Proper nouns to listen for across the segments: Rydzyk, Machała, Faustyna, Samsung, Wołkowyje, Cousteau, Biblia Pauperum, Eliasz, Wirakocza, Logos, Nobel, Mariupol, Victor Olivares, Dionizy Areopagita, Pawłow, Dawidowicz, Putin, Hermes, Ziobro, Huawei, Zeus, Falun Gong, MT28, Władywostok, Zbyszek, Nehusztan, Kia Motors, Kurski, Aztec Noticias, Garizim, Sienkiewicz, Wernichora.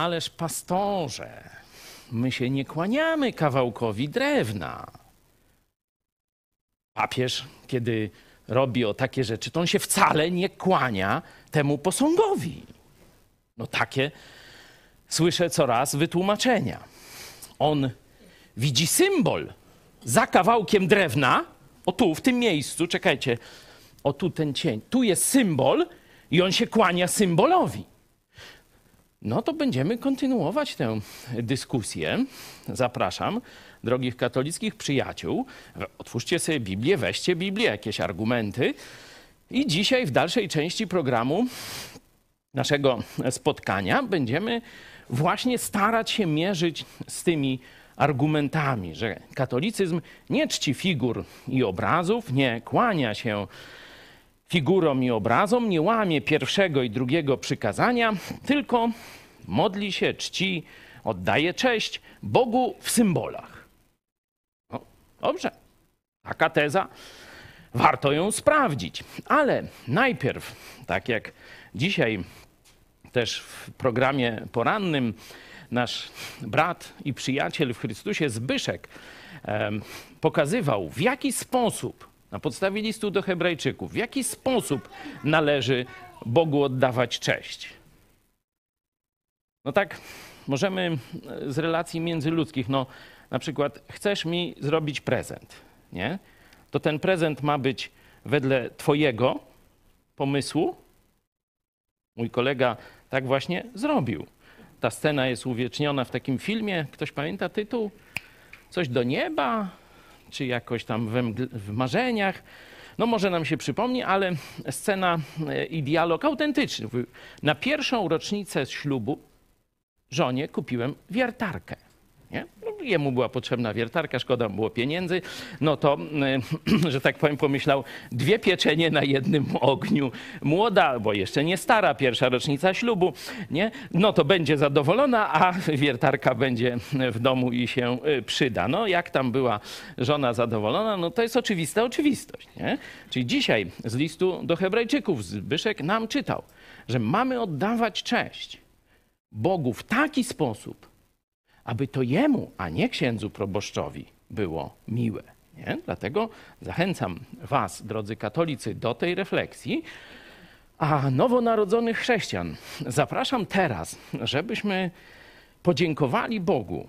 Ależ pastorze, my się nie kłaniamy kawałkowi drewna. Papież, kiedy robi o takie rzeczy, to on się wcale nie kłania temu posągowi. No takie słyszę coraz wytłumaczenia. On widzi symbol za kawałkiem drewna, o tu, w tym miejscu, czekajcie, o tu ten cień, tu jest symbol i on się kłania symbolowi. No to będziemy kontynuować tę dyskusję. Zapraszam drogich katolickich przyjaciół. Otwórzcie sobie Biblię, weźcie Biblię, jakieś argumenty. I dzisiaj w dalszej części programu naszego spotkania będziemy właśnie starać się mierzyć z tymi argumentami, że katolicyzm nie czci figur i obrazów, nie kłania się figurom i obrazom, nie łamie pierwszego i drugiego przykazania, tylko modli się, czci, oddaje cześć Bogu w symbolach. No, dobrze, taka teza, warto ją sprawdzić. Ale najpierw, tak jak dzisiaj też w programie porannym nasz brat i przyjaciel w Chrystusie Zbyszek pokazywał, w jaki sposób na podstawie listu do Hebrajczyków, w jaki sposób należy Bogu oddawać cześć. No tak możemy z relacji międzyludzkich, no na przykład chcesz mi zrobić prezent, nie? To ten prezent ma być wedle twojego pomysłu. Mój kolega tak właśnie zrobił. Ta scena jest uwieczniona w takim filmie. Ktoś pamięta tytuł? Coś do nieba? Czy jakoś tam w marzeniach. No może nam się przypomni, ale scena i dialog autentyczny. Na pierwszą rocznicę ślubu żonie kupiłem wiertarkę. Nie? No, jemu była potrzebna wiertarka, szkoda było pieniędzy. No to, że tak powiem, pomyślał, dwie pieczenie na jednym ogniu. Młoda, bo jeszcze nie stara, pierwsza rocznica ślubu, nie? No to będzie zadowolona, a wiertarka będzie w domu i się przyda. No jak tam była żona zadowolona, no to jest oczywista oczywistość, nie? Czyli dzisiaj z listu do Hebrajczyków Zbyszek nam czytał, że mamy oddawać cześć Bogu w taki sposób, aby to jemu, a nie księdzu proboszczowi było miłe. Nie? Dlatego zachęcam was, drodzy katolicy, do tej refleksji, a nowonarodzonych chrześcijan zapraszam teraz, żebyśmy podziękowali Bogu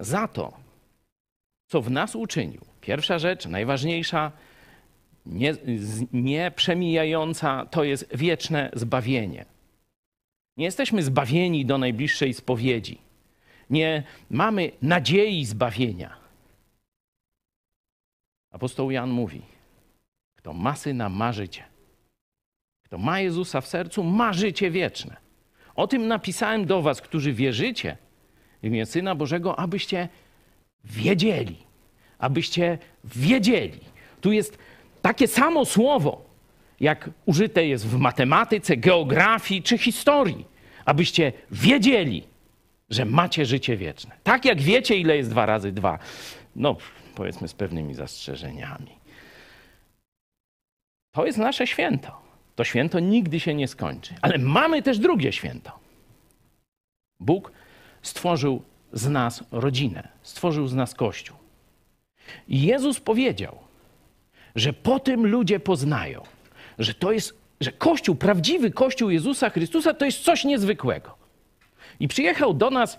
za to, co w nas uczynił. Pierwsza rzecz, najważniejsza, nieprzemijająca, to jest wieczne zbawienie. Nie jesteśmy zbawieni do najbliższej spowiedzi. Nie mamy nadziei zbawienia. Apostoł Jan mówi, kto ma Syna, ma życie. Kto ma Jezusa w sercu, ma życie wieczne. O tym napisałem do was, którzy wierzycie w imię Syna Bożego, abyście wiedzieli. Abyście wiedzieli. Tu jest takie samo słowo, jak użyte jest w matematyce, geografii czy historii. Abyście wiedzieli, że macie życie wieczne. Tak jak wiecie, ile jest 2 razy 2. No, powiedzmy z pewnymi zastrzeżeniami. To jest nasze święto. To święto nigdy się nie skończy. Ale mamy też drugie święto. Bóg stworzył z nas rodzinę. Stworzył z nas Kościół. I Jezus powiedział, że po tym ludzie poznają, że to jest, że Kościół, prawdziwy Kościół Jezusa Chrystusa to jest coś niezwykłego. I przyjechał do nas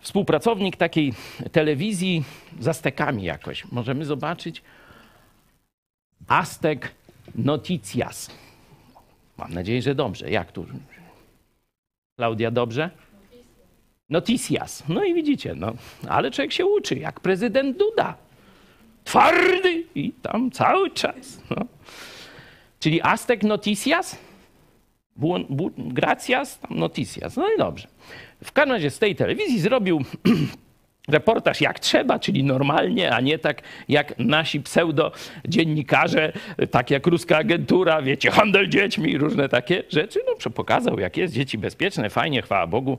współpracownik takiej telewizji z Aztekami jakoś. Możemy zobaczyć. Aztec Noticias. Mam nadzieję, że dobrze. Jak tu? Klaudia, dobrze? Noticias. No i widzicie, no. Ale człowiek się uczy, jak prezydent Duda. Twardy i tam cały czas. No. Czyli Aztec Noticias? Gracias, Noticias. No i dobrze. W każdym razie z tej telewizji zrobił reportaż jak trzeba, czyli normalnie, a nie tak jak nasi pseudodziennikarze, tak jak ruska agentura, wiecie, handel dziećmi i różne takie rzeczy. No, pokazał, jak jest, dzieci bezpieczne, fajnie, chwała Bogu.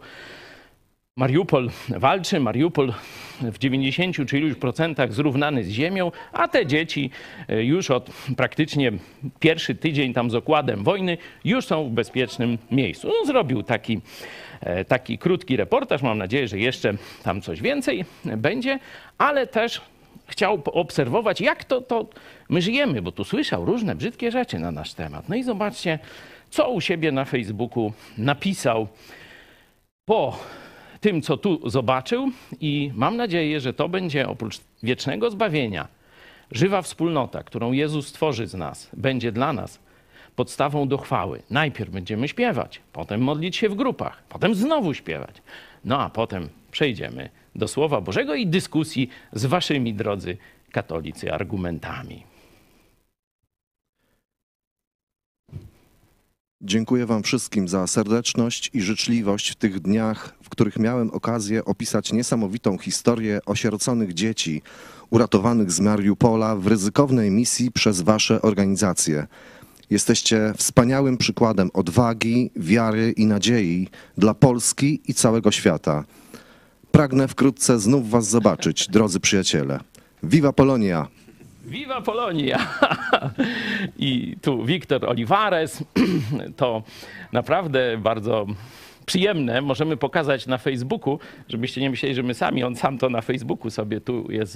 Mariupol walczy, Mariupol w 90 czy iluś procentach zrównany z ziemią, a te dzieci już od praktycznie pierwszy tydzień tam z okładem wojny już są w bezpiecznym miejscu. No, zrobił taki krótki reportaż, mam nadzieję, że jeszcze tam coś więcej będzie, ale też chciał obserwować, jak to my żyjemy, bo tu słyszał różne brzydkie rzeczy na nasz temat. No i zobaczcie, co u siebie na Facebooku napisał po tym, co tu zobaczył, i mam nadzieję, że to będzie oprócz wiecznego zbawienia, żywa wspólnota, którą Jezus stworzy z nas, będzie dla nas podstawą do chwały. Najpierw będziemy śpiewać, potem modlić się w grupach, potem znowu śpiewać, no a potem przejdziemy do Słowa Bożego i dyskusji z waszymi, drodzy katolicy, argumentami. Dziękuję wam wszystkim za serdeczność i życzliwość w tych dniach, w których miałem okazję opisać niesamowitą historię osieroconych dzieci uratowanych z Mariupola w ryzykownej misji przez wasze organizacje. Jesteście wspaniałym przykładem odwagi, wiary i nadziei dla Polski i całego świata. Pragnę wkrótce znów was zobaczyć, drodzy przyjaciele. Viva Polonia! Viva Polonia! I tu Victor Olivares. To naprawdę bardzo przyjemne. Możemy pokazać na Facebooku, żebyście nie myśleli, że my sami. On sam to na Facebooku sobie tu jest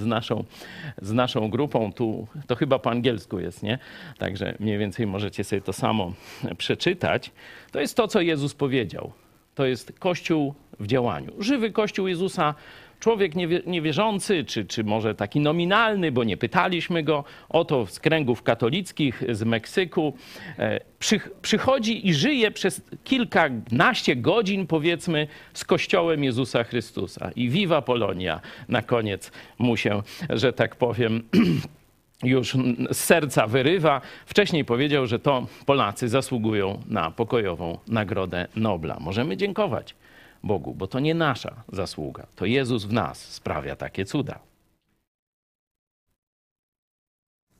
z naszą grupą. Tu to chyba po angielsku jest, nie? Także mniej więcej możecie sobie to samo przeczytać. To jest to, co Jezus powiedział. To jest Kościół w działaniu. Żywy Kościół Jezusa. Człowiek niewierzący, czy może taki nominalny, bo nie pytaliśmy go o to, z kręgów katolickich, z Meksyku, przychodzi i żyje przez kilkanaście godzin, powiedzmy, z Kościołem Jezusa Chrystusa. I Viva Polonia na koniec mu się, że tak powiem, już z serca wyrywa. Wcześniej powiedział, że to Polacy zasługują na pokojową Nagrodę Nobla. Możemy dziękować Bogu, bo to nie nasza zasługa. To Jezus w nas sprawia takie cuda.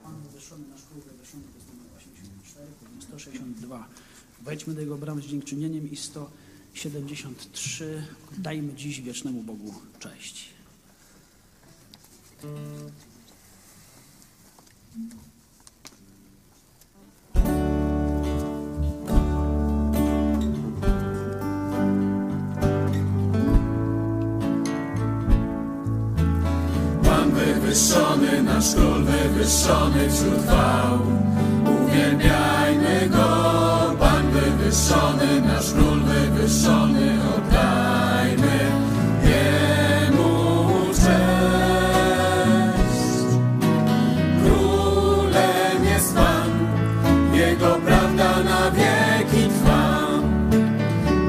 Pan zrzeszony nasz król Wywyższony to jest numer 84, 162. Wejdźmy do Jego bram z dziękczynieniem i 173. Dajmy dziś wiecznemu Bogu cześć. Wywyższony, nasz król wywyższony wśród chwał, uwielbiajmy go. Pan wywyższony, nasz król wywyższony, oddajmy jemu cześć. Królem jest Pan, jego prawda na wieki trwa.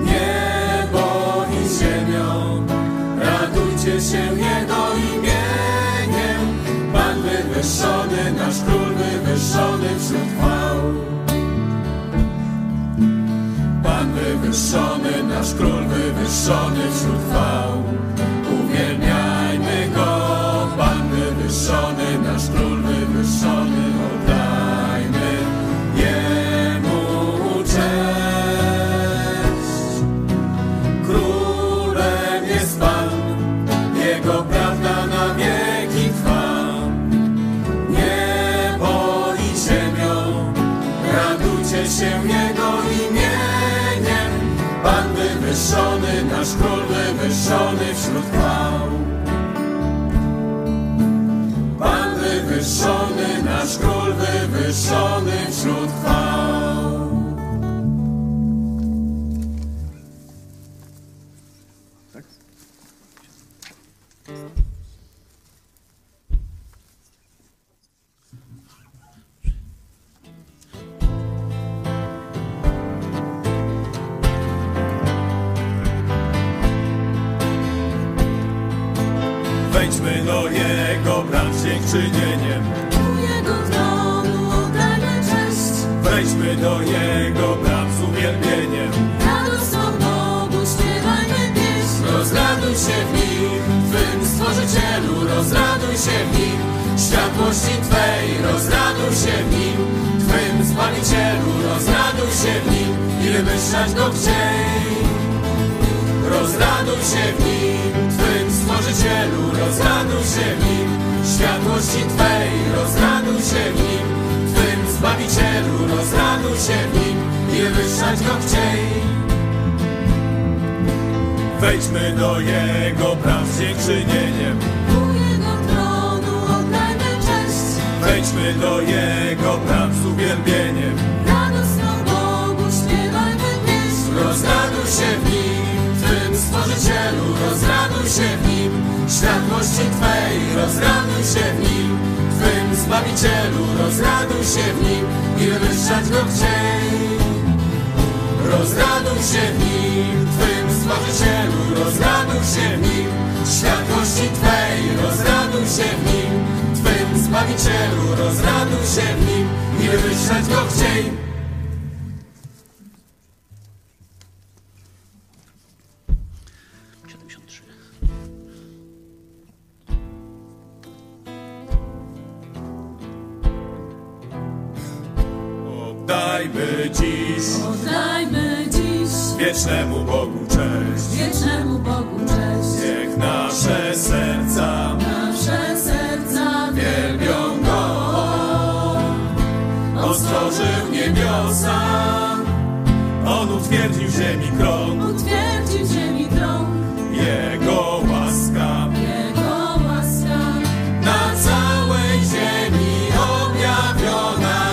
Niebo i ziemią, radujcie się jego imię. Wywyższony, nasz król wywyższony wśród chwał. Pan wywyższony, nasz król wywyższony wśród chwał. Uwielbiajmy go. Pan wywyższony, nasz król wywyższony, oddajmy jemu cześć. Królem jest Pan, jego prawda na wieki trwa. Się jego imieniem. Pan wywyższony, nasz król wywyższony wśród chwał. Pan wywyższony, nasz król wywyższony wśród chwał. Tak? Wejdźmy do jego bram z dziękczynieniem, u jego tronu oddajmy cześć. Wejdźmy do jego bram z uwielbieniem, radosną Bogu śpiewajmy pieśń. Rozraduj się w nim, twym Stworzycielu, rozraduj się w nim, światłości Twej, rozraduj się w nim, twym Zbawicielu, rozraduj się w nim i wywyższać go chciej. Rozraduj się w nim. Zbawicielu, rozraduj się w nim, światłości Twej, rozraduj się w nim, Twym Zbawicielu, rozraduj się w nim i wywyższać Go chciej. Wejdźmy do Jego praw z dziękczynieniem, u Jego tronu oddajmy cześć. Wejdźmy do Jego praw z uwielbieniem, radosno Bogu śpiewajmy pieśń. Rozraduj się w nim, Twym Stworzycielu, rozraduj się w nim, światłości Twej, rozraduj się w nim, Twym Zbawicielu, rozraduj się w nim i wywyższać Go chciej. Rozraduj się w nim, Twym Stworzycielu, rozraduj się w nim, światłości Twej, rozraduj się w nim, Twym Zbawicielu, rozraduj się w nim i wywyższać Go chciej. Oddajmy dziś wiecznemu Bogu cześć. Wiecznemu Bogu cześć. Niech nasze serca wielbią Go. Otworzył niebiosa, On utwierdził ziemi krąg. Utwierdził ziemi krąg. Jego łaska na całej ziemi objawiona.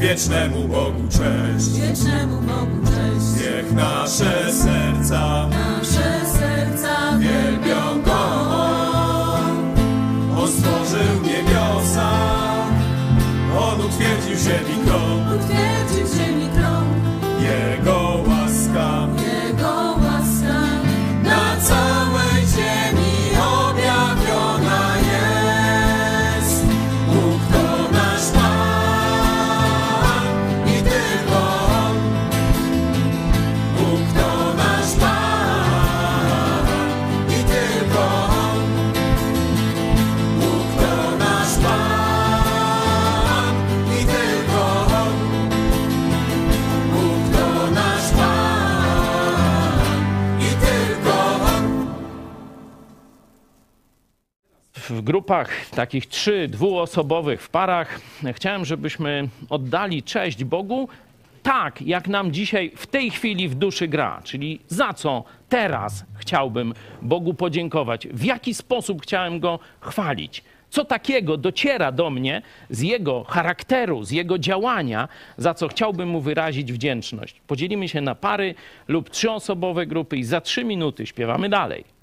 Wiecznemu Bogu cześć. Wiecznemu Bogu cześć. Niech nasze serca wielbią Go. On stworzył niebiosa, On utwierdził ziemi krąg. Utwierdził ziemi krąg. Jego łaska na całej ziemi objawiona. W grupach takich 3-2-osobowych, w parach, chciałem, żebyśmy oddali cześć Bogu tak, jak nam dzisiaj w tej chwili w duszy gra. Czyli za co teraz chciałbym Bogu podziękować, w jaki sposób chciałem Go chwalić. Co takiego dociera do mnie z Jego charakteru, z Jego działania, za co chciałbym Mu wyrazić wdzięczność. Podzielimy się na pary lub 3-osobowe grupy i za 3 minuty śpiewamy dalej.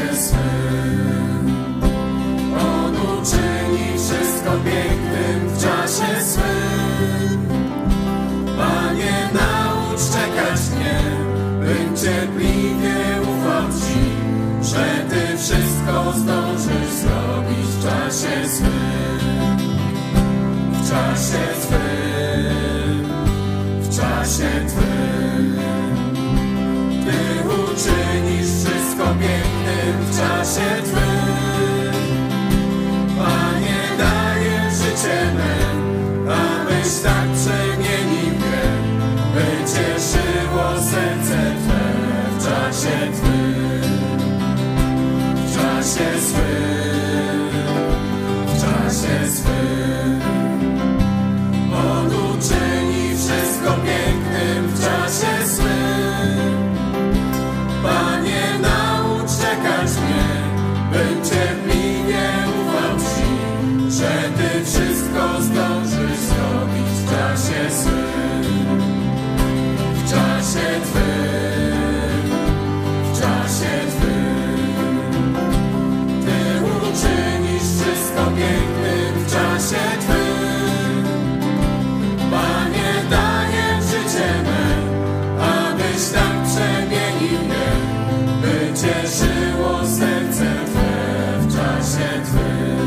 najlepszy swym. On uczyni wszystko pięknym w czasie swym. Panie, naucz czekać mnie, bym cierpliwie ufał Ci, że Ty wszystko zdążysz zrobić w czasie swym. W czasie Twym, w czasie Twym, Ty uczynisz wszystko pięknym w czasie Twym. Panie, daję życie me, abyś tak przemienił mnie, by cieszyło serce Twe w czasie Twym, w czasie Swym, w czasie Swym. On uczyni wszystko pięknym w czasie swym. Panie, naucz czekać mnie, bym cierpliwie ufał Ci, że Ty wszystko zdążysz zrobić w czasie swym. W czasie Twym, w czasie Twym, Ty uczynisz wszystko pięknym w czasie Twym. Panie, daję życie me, abyś tak przemienił mnie, by cieszyło serce Twe w czasie Twym.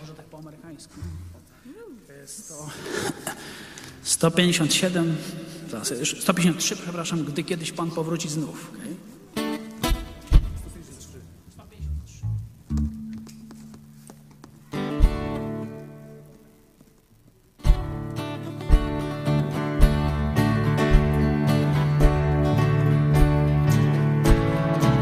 Może tak po amerykańsku. Jest to 157, 153, przepraszam, gdy kiedyś Pan powróci znów. Okay? 153. Gdy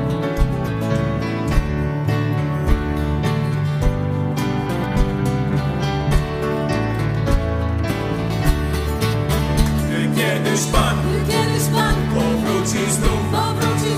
kiedyś Pan powróci znów.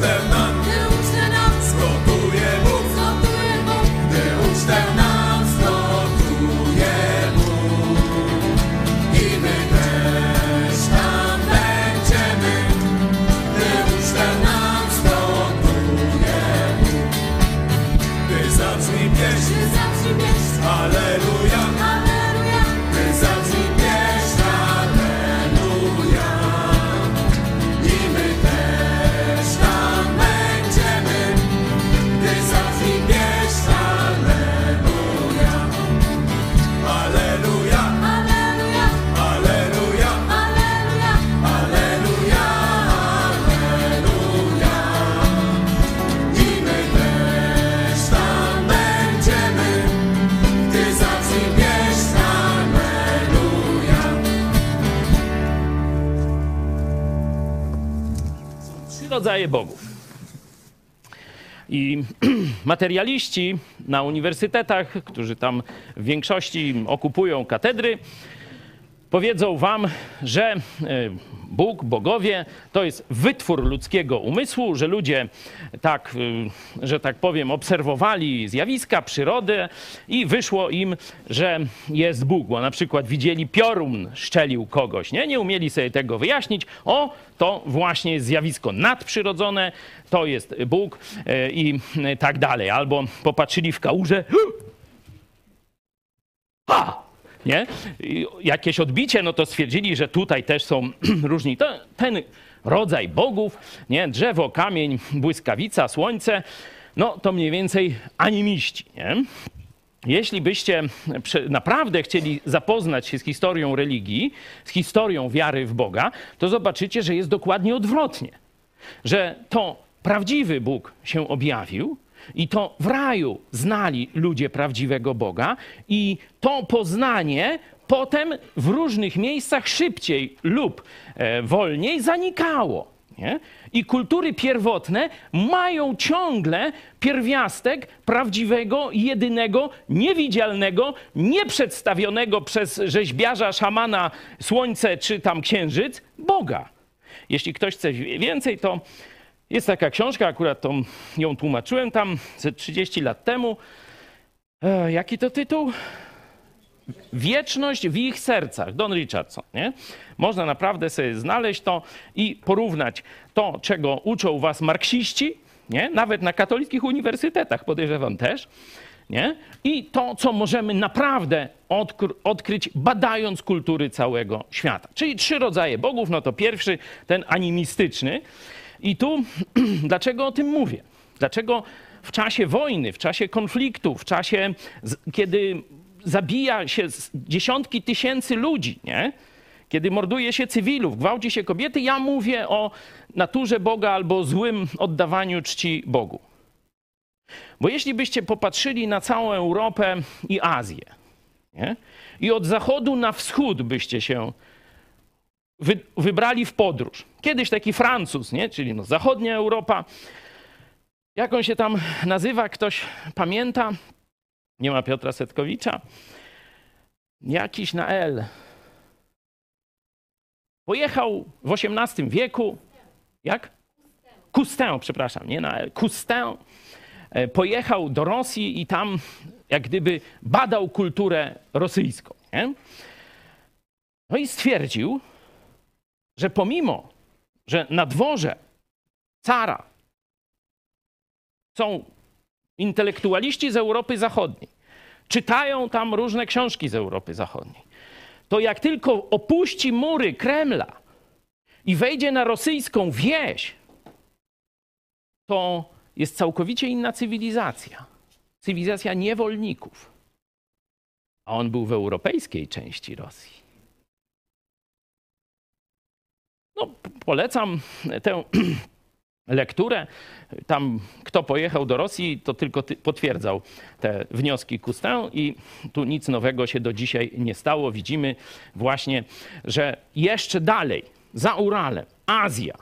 ucztę nam, zgotuje Bóg, gdy ucztę nam zgotuje Bóg. I my też tam będziemy, gdy ucztę nam zgotuje Bóg. Ty zacznij pieśń, alleluja. Rodzaje bogów. I materialiści na uniwersytetach, którzy tam w większości okupują katedry, powiedzą wam, że Bóg, bogowie to jest wytwór ludzkiego umysłu, że ludzie tak, że tak powiem, obserwowali zjawiska, przyrodę i wyszło im, że jest Bóg, bo na przykład widzieli piorun szczelił kogoś, nie umieli sobie tego wyjaśnić, o, to właśnie jest zjawisko nadprzyrodzone, to jest Bóg i tak dalej, albo popatrzyli w kałużę, ha! Nie? Jakieś odbicie, no to stwierdzili, że tutaj też są różni. Ten rodzaj bogów, nie? Drzewo, kamień, błyskawica, słońce, no to mniej więcej animiści. Nie? Jeśli byście naprawdę chcieli zapoznać się z historią religii, z historią wiary w Boga, to zobaczycie, że jest dokładnie odwrotnie. Że to prawdziwy Bóg się objawił, i to w raju znali ludzie prawdziwego Boga i to poznanie potem w różnych miejscach szybciej lub wolniej zanikało. Nie? I kultury pierwotne mają ciągle pierwiastek prawdziwego, jedynego, niewidzialnego, nieprzedstawionego przez rzeźbiarza, szamana, słońce czy tam księżyc, Boga. Jeśli ktoś chce więcej, to... Jest taka książka, akurat ją tłumaczyłem tam 30 lat temu. Jaki to tytuł? Wieczność w ich sercach, Don Richardson. Nie? Można naprawdę sobie znaleźć to i porównać to, czego uczą was marksiści, nie? Nawet na katolickich uniwersytetach, podejrzewam też, nie? I to, co możemy naprawdę odkryć, badając kultury całego świata. Czyli 3 rodzaje bogów, no to pierwszy, ten animistyczny. I tu dlaczego o tym mówię? Dlaczego w czasie wojny, w czasie konfliktu, w czasie, kiedy zabija się dziesiątki tysięcy ludzi, nie? Kiedy morduje się cywilów, gwałci się kobiety, ja mówię o naturze Boga albo złym oddawaniu czci Bogu. Bo jeśli byście popatrzyli na całą Europę i Azję, nie? I od zachodu na wschód byście się wybrali w podróż. Kiedyś taki Francuz, nie? Czyli no zachodnia Europa. Jak on się tam nazywa? Ktoś pamięta? Nie ma Piotra Setkowicza. Jakiś na L. Pojechał w XVIII wieku. Jak? Cousteau, przepraszam, nie na L. Cousteau. Pojechał do Rosji i tam jak gdyby badał kulturę rosyjską. Nie? No i stwierdził, że pomimo, że na dworze cara są intelektualiści z Europy Zachodniej, czytają tam różne książki z Europy Zachodniej, to jak tylko opuści mury Kremla i wejdzie na rosyjską wieś, to jest całkowicie inna cywilizacja. Cywilizacja niewolników. A on był w europejskiej części Rosji. No, polecam tę lekturę. Tam kto pojechał do Rosji, to tylko potwierdzał te wnioski Cousteau i tu nic nowego się do dzisiaj nie stało. Widzimy właśnie, że jeszcze dalej, za Uralem, Azja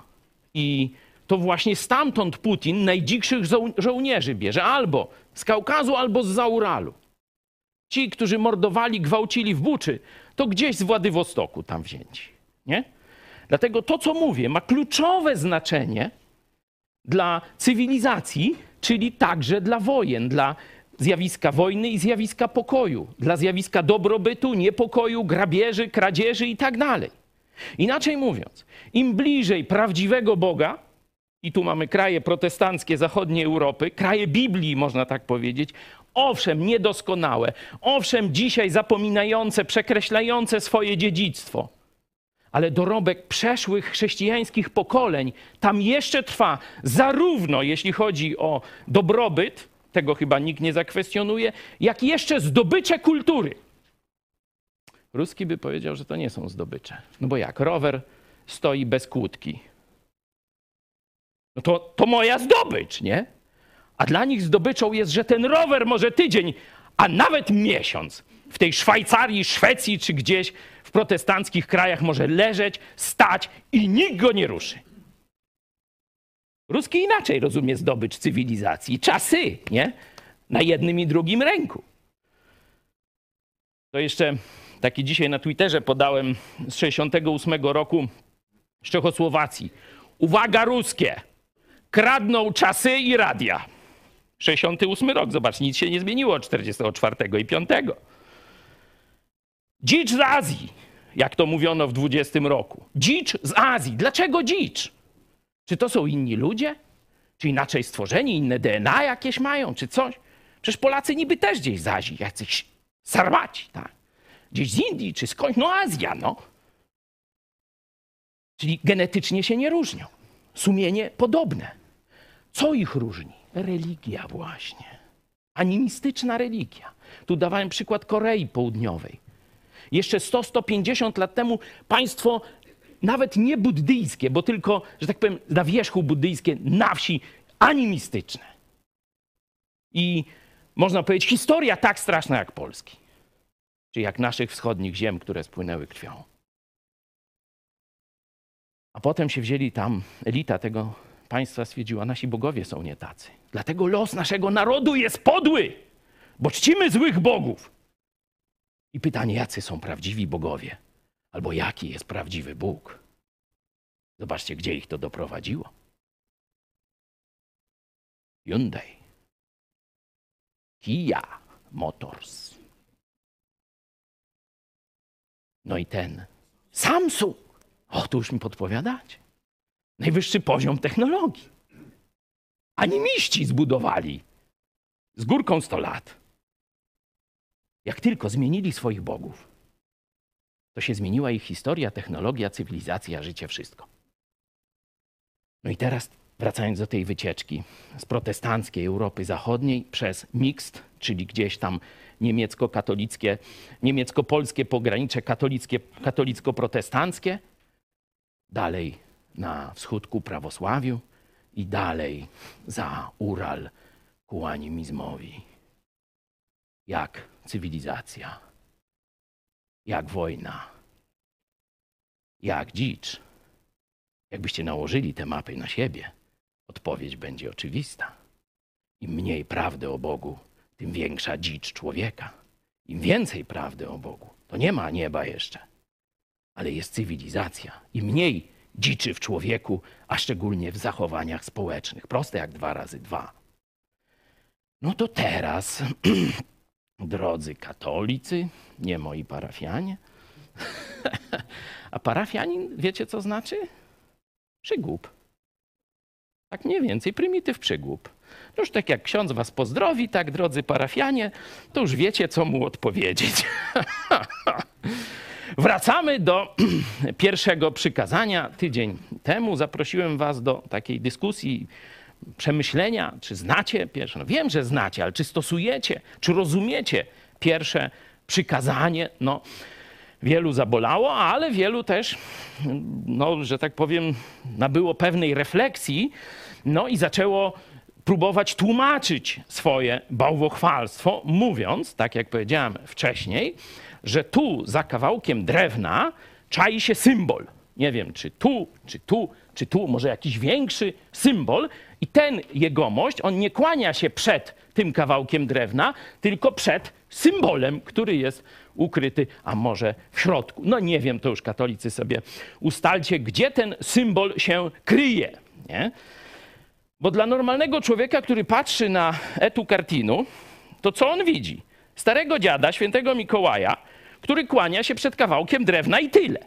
i to właśnie stamtąd Putin najdzikszych żołnierzy bierze albo z Kaukazu, albo z za Uralu. Ci, którzy mordowali, gwałcili w Buczy, to gdzieś z Władywostoku tam wzięci, nie? Dlatego to, co mówię, ma kluczowe znaczenie dla cywilizacji, czyli także dla wojen, dla zjawiska wojny i zjawiska pokoju, dla zjawiska dobrobytu, niepokoju, grabieży, kradzieży i tak dalej. Inaczej mówiąc, im bliżej prawdziwego Boga, i tu mamy kraje protestanckie zachodniej Europy, kraje Biblii, można tak powiedzieć, owszem, niedoskonałe, owszem, dzisiaj zapominające, przekreślające swoje dziedzictwo, ale dorobek przeszłych chrześcijańskich pokoleń tam jeszcze trwa, zarówno jeśli chodzi o dobrobyt, tego chyba nikt nie zakwestionuje, jak jeszcze zdobycze kultury. Ruski by powiedział, że to nie są zdobycze. No bo jak, rower stoi bez kłódki. No to moja zdobycz, nie? A dla nich zdobyczą jest, że ten rower może tydzień, a nawet miesiąc w tej Szwajcarii, Szwecji czy gdzieś w protestanckich krajach może leżeć, stać i nikt go nie ruszy. Ruski inaczej rozumie zdobycz cywilizacji. Czasy, nie? Na jednym i drugim ręku. To jeszcze taki dzisiaj na Twitterze podałem z 1968 roku z Czechosłowacji. Uwaga ruskie, kradną czasy i radia. 68 rok, zobacz, nic się nie zmieniło od 44 i 5. Dzicz z Azji, jak to mówiono w 20 roku. Dzicz z Azji. Dlaczego dzicz? Czy to są inni ludzie? Czy inaczej stworzeni, inne DNA jakieś mają, czy coś? Przecież Polacy niby też gdzieś z Azji, jacyś Sarmaci, tak? Gdzieś z Indii, czy skądś, no Azja, no. Czyli genetycznie się nie różnią. Sumienie podobne. Co ich różni? Religia właśnie. Animistyczna religia. Tu dawałem przykład Korei Południowej. Jeszcze 100-150 lat temu państwo nawet nie buddyjskie, bo tylko, że tak powiem, na wierzchu buddyjskie, na wsi, animistyczne. I można powiedzieć, historia tak straszna jak Polski. Czy jak naszych wschodnich ziem, które spłynęły krwią. A potem się wzięli tam, elita tego państwa stwierdziła, nasi bogowie są nie tacy. Dlatego los naszego narodu jest podły, bo czcimy złych bogów. I pytanie, jacy są prawdziwi bogowie? Albo jaki jest prawdziwy Bóg? Zobaczcie, gdzie ich to doprowadziło. Hyundai. Kia Motors. No i ten Samsung. O, tu już mi podpowiadacie. Najwyższy poziom technologii. Animiści zbudowali z górką 100 lat. Jak tylko zmienili swoich bogów, to się zmieniła ich historia, technologia, cywilizacja, życie, wszystko. No i teraz wracając do tej wycieczki z protestanckiej Europy Zachodniej przez mixt, czyli gdzieś tam niemiecko-katolickie, niemiecko-polskie pogranicze, katolicko-protestanckie, dalej na wschód ku prawosławiu i dalej za Ural ku animizmowi. Jak cywilizacja, jak wojna, jak dzicz. Jakbyście nałożyli te mapy na siebie, odpowiedź będzie oczywista. Im mniej prawdy o Bogu, tym większa dzicz człowieka. Im więcej prawdy o Bogu, to nie ma nieba jeszcze, ale jest cywilizacja. Im mniej dziczy w człowieku, a szczególnie w zachowaniach społecznych. Proste jak 2 razy 2. No to teraz, drodzy katolicy, nie moi parafianie, a parafianin, wiecie co znaczy? Przygłup. Tak mniej więcej, prymityw przygłup. No już tak jak ksiądz was pozdrowi, tak drodzy parafianie, to już wiecie co mu odpowiedzieć. Wracamy do pierwszego przykazania. Tydzień temu zaprosiłem was do takiej dyskusji, przemyślenia, czy znacie pierwsze. No wiem, że znacie, ale czy stosujecie, czy rozumiecie pierwsze przykazanie? No, wielu zabolało, ale wielu też, no, że tak powiem, nabyło pewnej refleksji, no i zaczęło próbować tłumaczyć swoje bałwochwalstwo, mówiąc, tak jak powiedziałem wcześniej, że tu za kawałkiem drewna czai się symbol. Nie wiem, czy tu, czy tu, czy tu, może jakiś większy symbol. I ten jegomość, on nie kłania się przed tym kawałkiem drewna, tylko przed symbolem, który jest ukryty, a może w środku. No nie wiem, to już katolicy sobie ustalcie, gdzie ten symbol się kryje. Nie? Bo dla normalnego człowieka, który patrzy na Etu Kartinu, to co on widzi? Starego dziada, świętego Mikołaja, który kłania się przed kawałkiem drewna i tyle.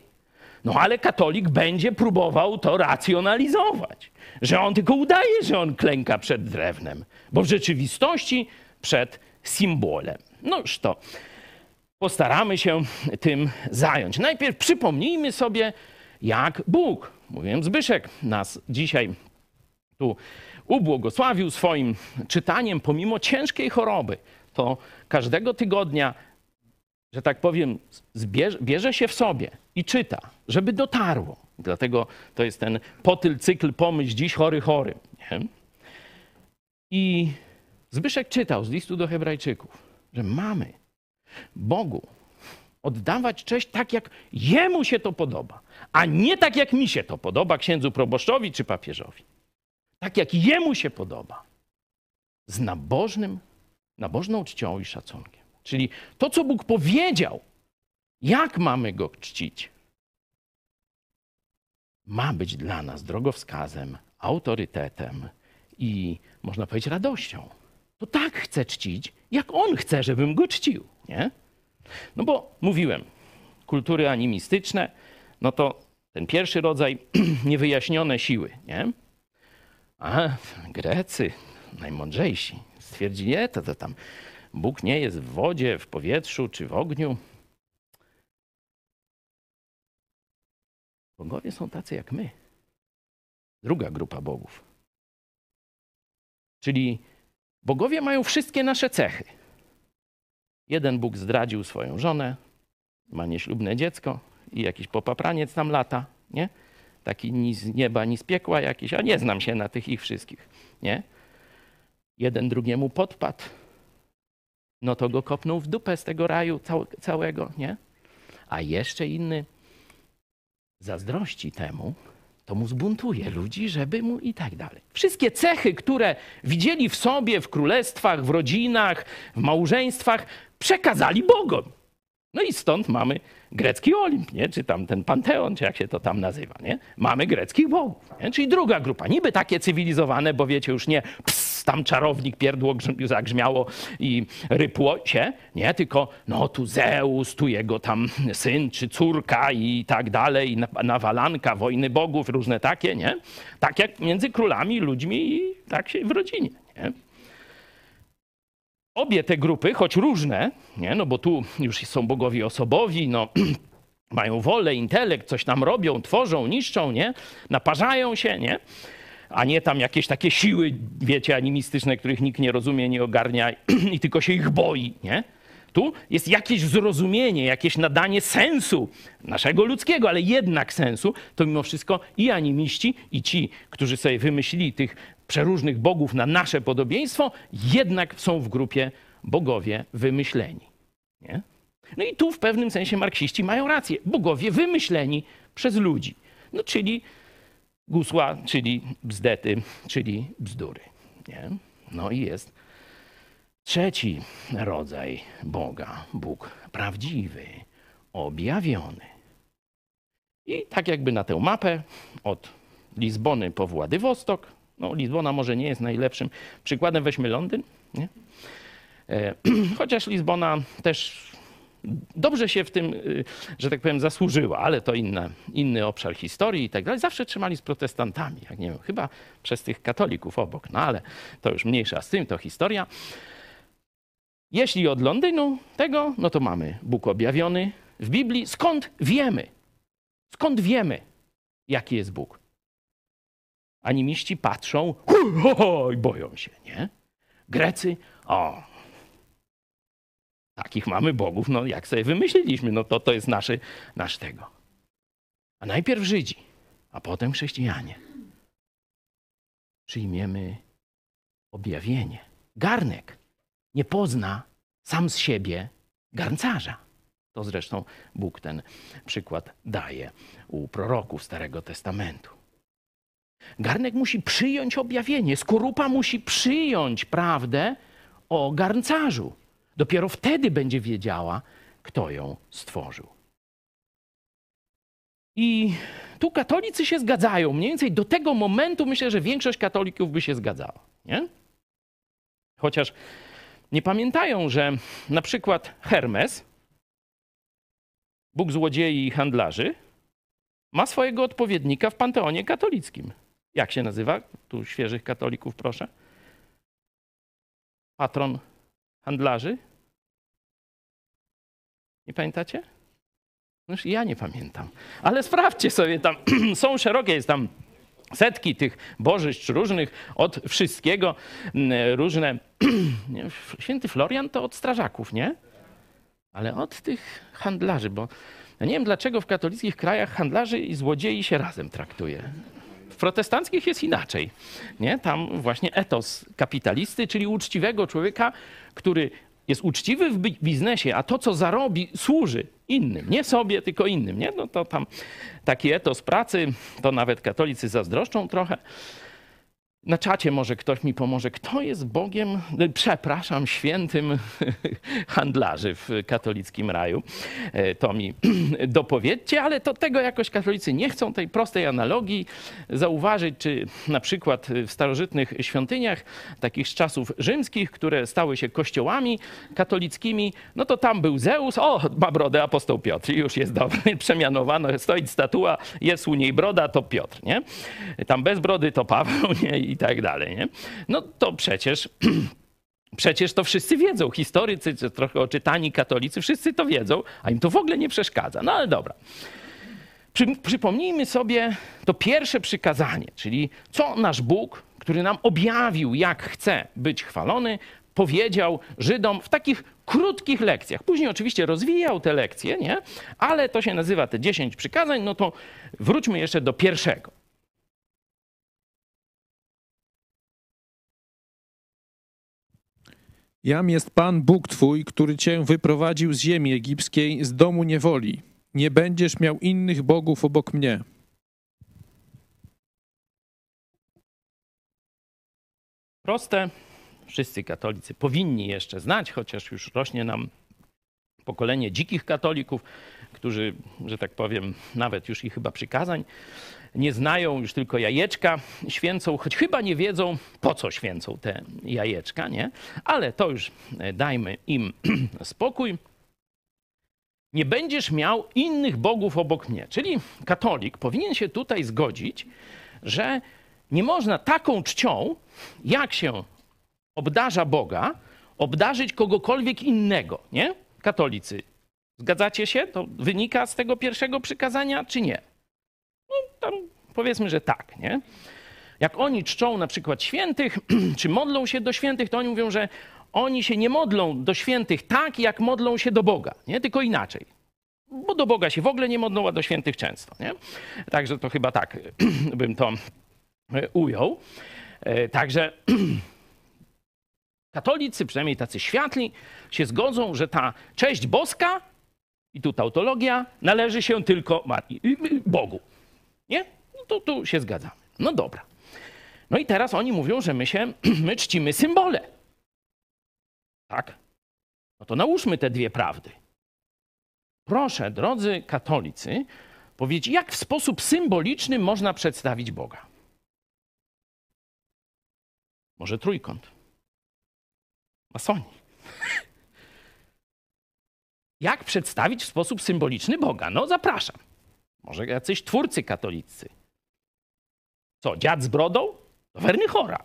No ale katolik będzie próbował to racjonalizować, że on tylko udaje, że on klęka przed drewnem, bo w rzeczywistości przed symbolem. Noż to postaramy się tym zająć. Najpierw przypomnijmy sobie, jak Bóg, mówiłem Zbyszek, nas dzisiaj tu ubłogosławił swoim czytaniem pomimo ciężkiej choroby. To każdego tygodnia, że tak powiem, bierze się w sobie i czyta, żeby dotarło. Dlatego to jest ten potyl cykl pomyśl dziś chory, chory. Nie? I Zbyszek czytał z listu do Hebrajczyków, że mamy Bogu oddawać cześć tak, jak Jemu się to podoba, a nie tak, jak mi się to podoba, księdzu proboszczowi czy papieżowi. Tak, jak Jemu się podoba, z nabożną czcią i szacunkiem. Czyli to, co Bóg powiedział, jak mamy Go czcić, ma być dla nas drogowskazem, autorytetem i, można powiedzieć, radością. To tak chcę czcić, jak On chce, żebym Go czcił, nie? No bo mówiłem, kultury animistyczne, no to ten pierwszy rodzaj niewyjaśnione siły, nie? A Grecy, najmądrzejsi, stwierdzili, nie, to tam Bóg nie jest w wodzie, w powietrzu czy w ogniu. Bogowie są tacy jak my. Druga grupa bogów. Czyli bogowie mają wszystkie nasze cechy. Jeden Bóg zdradził swoją żonę, ma nieślubne dziecko i jakiś popapraniec tam lata, nie? Taki ni z nieba, ni z piekła jakiś, a nie znam się na tych ich wszystkich, nie? Jeden drugiemu podpadł, no to go kopnął w dupę z tego raju całego, nie? A jeszcze inny zazdrości temu, to mu zbuntuje ludzi, żeby mu i tak dalej. Wszystkie cechy, które widzieli w sobie, w królestwach, w rodzinach, w małżeństwach, przekazali Bogom. No i stąd mamy grecki Olimp, nie? Czy tam ten Panteon, czy jak się to tam nazywa, nie? Mamy greckich bogów, nie? Czyli druga grupa. Niby takie cywilizowane, bo wiecie już nie ps, tam czarownik, pierdło zagrzmiało i rypło się, nie? Tylko no tu Zeus, tu jego tam syn czy córka i tak dalej, nawalanka, wojny bogów, różne takie, nie? Tak jak między królami, ludźmi i tak się w rodzinie, nie? Obie te grupy, choć różne, nie? No bo tu już są bogowie osobowi, no, mają wolę, intelekt, coś tam robią, tworzą, niszczą, nie? Naparzają się, nie? A nie tam jakieś takie siły, wiecie, animistyczne, których nikt nie rozumie, nie ogarnia i tylko się ich boi, nie? Tu jest jakieś zrozumienie, jakieś nadanie sensu naszego ludzkiego, ale jednak sensu, to mimo wszystko i animiści, i ci, którzy sobie wymyślili tych przeróżnych bogów na nasze podobieństwo, jednak są w grupie bogowie wymyśleni. Nie? No i tu w pewnym sensie marksiści mają rację. Bogowie wymyśleni przez ludzi. No czyli gusła, czyli bzdety, czyli bzdury. Nie? No i jest trzeci rodzaj Boga. Bóg prawdziwy, objawiony. I tak jakby na tę mapę od Lizbony po Władywostok. No, Lizbona może nie jest najlepszym przykładem. Weźmy Londyn, nie? Chociaż Lizbona też dobrze się w tym, że tak powiem, zasłużyła, ale to inny obszar historii i tak dalej. Zawsze trzymali z protestantami, jak nie wiem, chyba przez tych katolików obok, no ale to już mniejsza z tym, to historia. Jeśli od Londynu tego, no to mamy Bóg objawiony w Biblii. Skąd wiemy, jaki jest Bóg? Animiści patrzą i boją się, nie? Grecy, o, takich mamy bogów, no jak sobie wymyśliliśmy, no to jest nasz tego. A najpierw Żydzi, a potem chrześcijanie. Przyjmiemy objawienie. Garnek nie pozna sam z siebie garncarza. To zresztą Bóg ten przykład daje u proroków Starego Testamentu. Garnek musi przyjąć objawienie, skorupa musi przyjąć prawdę o garncarzu. Dopiero wtedy będzie wiedziała, kto ją stworzył. I Tu katolicy się zgadzają. Mniej więcej do tego momentu myślę, że większość katolików by się zgadzała. Nie? Chociaż nie pamiętają, że na przykład Hermes, bóg złodziei i handlarzy, ma swojego odpowiednika w panteonie katolickim. Jak się nazywa? Tu świeżych katolików proszę. Patron handlarzy? Nie pamiętacie? No już ja nie pamiętam. Ale sprawdźcie sobie tam. Są szerokie, jest tam setki tych bożyszcz różnych, od wszystkiego różne. Święty Florian to od strażaków, nie? Ale od tych handlarzy, bo ja nie wiem dlaczego w katolickich krajach handlarzy i złodziei się razem traktuje. W protestanckich jest inaczej, nie? Tam właśnie etos kapitalisty, czyli uczciwego człowieka, który jest uczciwy w biznesie, a to, co zarobi, służy innym. Nie sobie, tylko innym. Nie? No to tam taki etos pracy, to nawet katolicy zazdroszczą trochę. Na czacie może ktoś mi pomoże. Kto jest Bogiem, przepraszam, świętym handlarzy w katolickim raju? To mi dopowiedzcie, ale to tego jakoś katolicy nie chcą, tej prostej analogii zauważyć, czy na przykład w starożytnych świątyniach, takich z czasów rzymskich, które stały się kościołami katolickimi, no to tam był Zeus, o, ma brodę apostoł Piotr, już jest dobry, przemianowano, stoi statua, jest u niej broda, to Piotr, nie? Tam bez brody to Paweł, nie? I tak dalej, nie? No to przecież to wszyscy wiedzą. Historycy, trochę oczytani katolicy, wszyscy to wiedzą, a im to w ogóle nie przeszkadza. No ale dobra. Przypomnijmy sobie to pierwsze przykazanie, czyli co nasz Bóg, który nam objawił, jak chce być chwalony, powiedział Żydom w takich krótkich lekcjach. Później oczywiście rozwijał te lekcje, nie? Ale to się nazywa te 10 przykazań, no to wróćmy jeszcze do pierwszego. Jam jest Pan Bóg Twój, który Cię wyprowadził z ziemi egipskiej, z domu niewoli. Nie będziesz miał innych bogów obok mnie. Proste. Wszyscy katolicy powinni jeszcze znać, chociaż już rośnie nam pokolenie dzikich katolików, którzy, że tak powiem, nawet już ich chyba przykazań nie znają, już tylko jajeczka święcą, choć chyba nie wiedzą, po co święcą te jajeczka, nie? Ale to już dajmy im spokój. Nie będziesz miał innych bogów obok mnie. Czyli katolik powinien się tutaj zgodzić, że nie można taką czcią, jak się obdarza Boga, obdarzyć kogokolwiek innego, nie? Katolicy. Zgadzacie się? To wynika z tego pierwszego przykazania, czy nie? No tam powiedzmy, że tak, nie? Jak oni czczą na przykład świętych, czy modlą się do świętych, to oni mówią, że oni się nie modlą do świętych tak, jak modlą się do Boga, nie? Tylko inaczej. Bo do Boga się w ogóle nie modlą, a do świętych często, nie? Także to chyba tak bym to ujął. Także katolicy, przynajmniej tacy światli, się zgodzą, że ta cześć boska, i tu tautologia, należy się tylko Bogu. Nie? No to tu się zgadzamy. No dobra. No i teraz oni mówią, że my czcimy symbole. Tak? No to nałóżmy te dwie prawdy. Proszę, drodzy katolicy, powiedz, jak w sposób symboliczny można przedstawić Boga? Może trójkąt. Masoni. Jak przedstawić w sposób symboliczny Boga? No zapraszam. Może jacyś twórcy katolicy. Co, dziad z brodą? To Wernichora.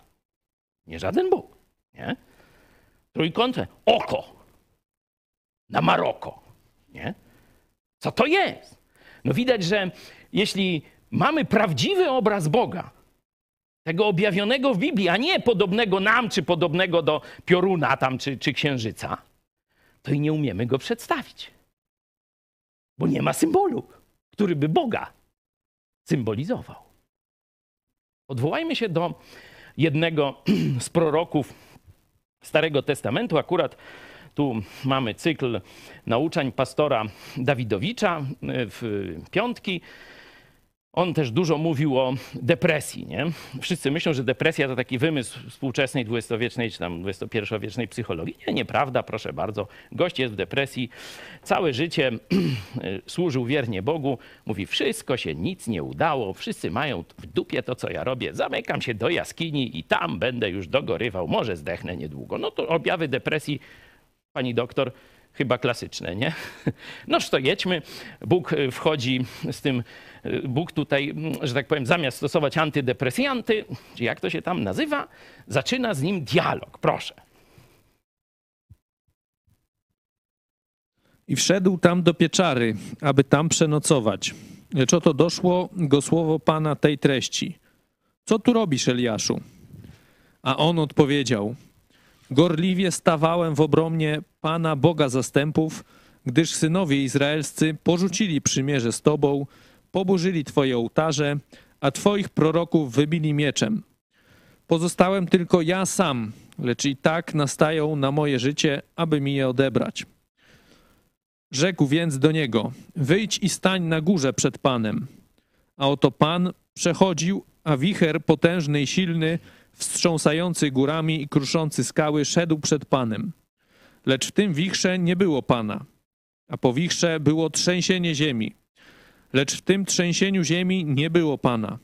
Nie żaden Bóg. Nie? Trójkąt. Oko. Na Maroko. Nie? Co to jest? No widać, że jeśli mamy prawdziwy obraz Boga, tego objawionego w Biblii, a nie podobnego nam, czy podobnego do pioruna tam, czy księżyca, to i nie umiemy go przedstawić. Bo nie ma symbolu, który by Boga symbolizował. Odwołajmy się do jednego z proroków Starego Testamentu. Akurat tu mamy cykl nauczań pastora Dawidowicza w piątki. On też dużo mówił o depresji, nie? Wszyscy myślą, że depresja to taki wymysł współczesnej dwudziestowiecznej czy tam dwudziestopierwowiecznej psychologii. Nie, nieprawda, proszę bardzo. Gość jest w depresji, całe życie służył wiernie Bogu. Mówi, wszystko się nic nie udało, wszyscy mają w dupie to, co ja robię. Zamykam się do jaskini i tam będę już dogorywał, może zdechnę niedługo. No to objawy depresji, pani doktor, chyba klasyczne, nie? Noż to jedźmy. Bóg wchodzi z tym, Bóg tutaj, że tak powiem, zamiast stosować antydepresanty, czy jak to się tam nazywa, zaczyna z nim dialog. Proszę. I wszedł tam do pieczary, aby tam przenocować. Lecz oto doszło go słowo Pana tej treści. Co tu robisz, Eliaszu? A on odpowiedział. Gorliwie stawałem w obronie Pana Boga zastępów, gdyż synowie izraelscy porzucili przymierze z Tobą, poburzyli Twoje ołtarze, a Twoich proroków wybili mieczem. Pozostałem tylko ja sam, lecz i tak nastają na moje życie, aby mi je odebrać. Rzekł więc do niego, wyjdź i stań na górze przed Panem. A oto Pan przechodził, a wicher potężny i silny, wstrząsający górami i kruszący skały, szedł przed Panem. Lecz w tym wichrze nie było Pana, a po wichrze było trzęsienie ziemi. Lecz w tym trzęsieniu ziemi nie było Pana.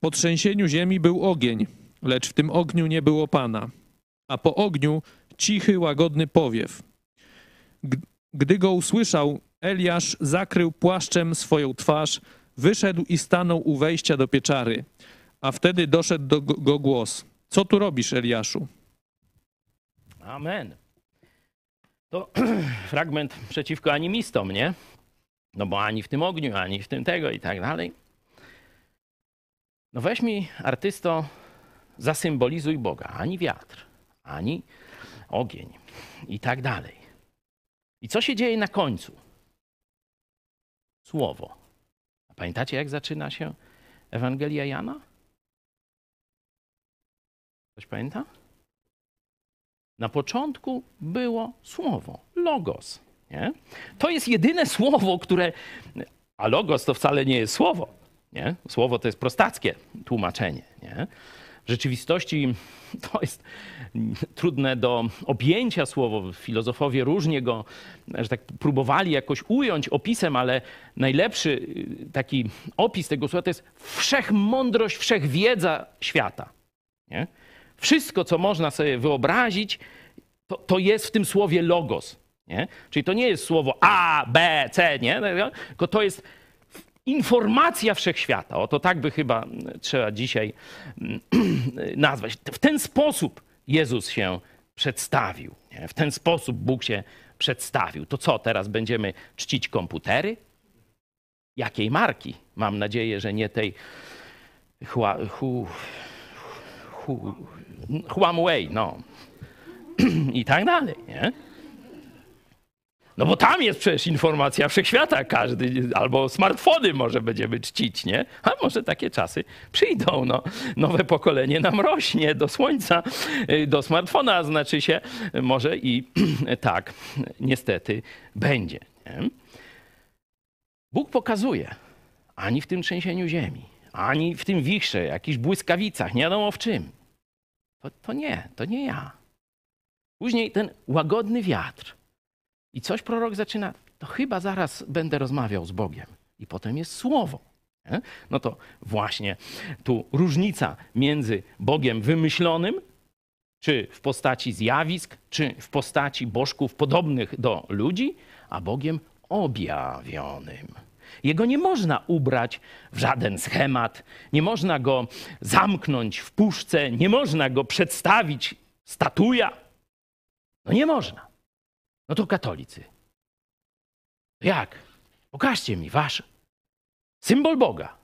Po trzęsieniu ziemi był ogień, lecz w tym ogniu nie było Pana, a po ogniu cichy, łagodny powiew. Gdy go usłyszał, Eliasz zakrył płaszczem swoją twarz, wyszedł i stanął u wejścia do pieczary. A wtedy doszedł do go głos. Co tu robisz, Eliaszu? Amen. To fragment przeciwko animistom, nie? No bo ani w tym ogniu, ani w tym tego i tak dalej. No weź mi, artysto, zasymbolizuj Boga. Ani wiatr, ani ogień i tak dalej. I co się dzieje na końcu? Słowo. A pamiętacie, jak zaczyna się Ewangelia Jana? Ktoś pamięta? Na początku było słowo, logos. Nie? To jest jedyne słowo, które... A logos to wcale nie jest słowo. Nie? Słowo to jest prostackie tłumaczenie. Nie? W rzeczywistości to jest trudne do objęcia słowo. Filozofowie różnie go, że tak próbowali jakoś ująć opisem, ale najlepszy taki opis tego słowa to jest wszechmądrość, wszechwiedza świata. Nie? Wszystko, co można sobie wyobrazić, to jest w tym słowie logos. Nie? Czyli to nie jest słowo A, B, C, nie? Tylko to jest informacja wszechświata. O, to tak by chyba trzeba dzisiaj nazwać. W ten sposób Jezus się przedstawił. Nie? W ten sposób Bóg się przedstawił. To co, teraz będziemy czcić komputery? Jakiej marki? Mam nadzieję, że nie tej... Huawei, no. I tak dalej, nie? No bo tam jest przecież informacja wszechświata, każdy, albo smartfony może będziemy czcić, nie? A może takie czasy przyjdą, no. Nowe pokolenie nam rośnie do słońca, do smartfona, znaczy się, może i tak niestety będzie, nie? Bóg pokazuje, ani w tym trzęsieniu ziemi, ani w tym wichrze, jakichś błyskawicach, nie wiadomo w czym. To nie ja. Później ten łagodny wiatr. I coś prorok zaczyna, to chyba zaraz będę rozmawiał z Bogiem. I potem jest słowo. Nie? No to właśnie tu różnica między Bogiem wymyślonym, czy w postaci zjawisk, czy w postaci bożków podobnych do ludzi, a Bogiem objawionym. Jego nie można ubrać w żaden schemat, nie można go zamknąć w puszce, nie można go przedstawić, statuja. No nie można. No to katolicy. Jak? Pokażcie mi wasz symbol Boga.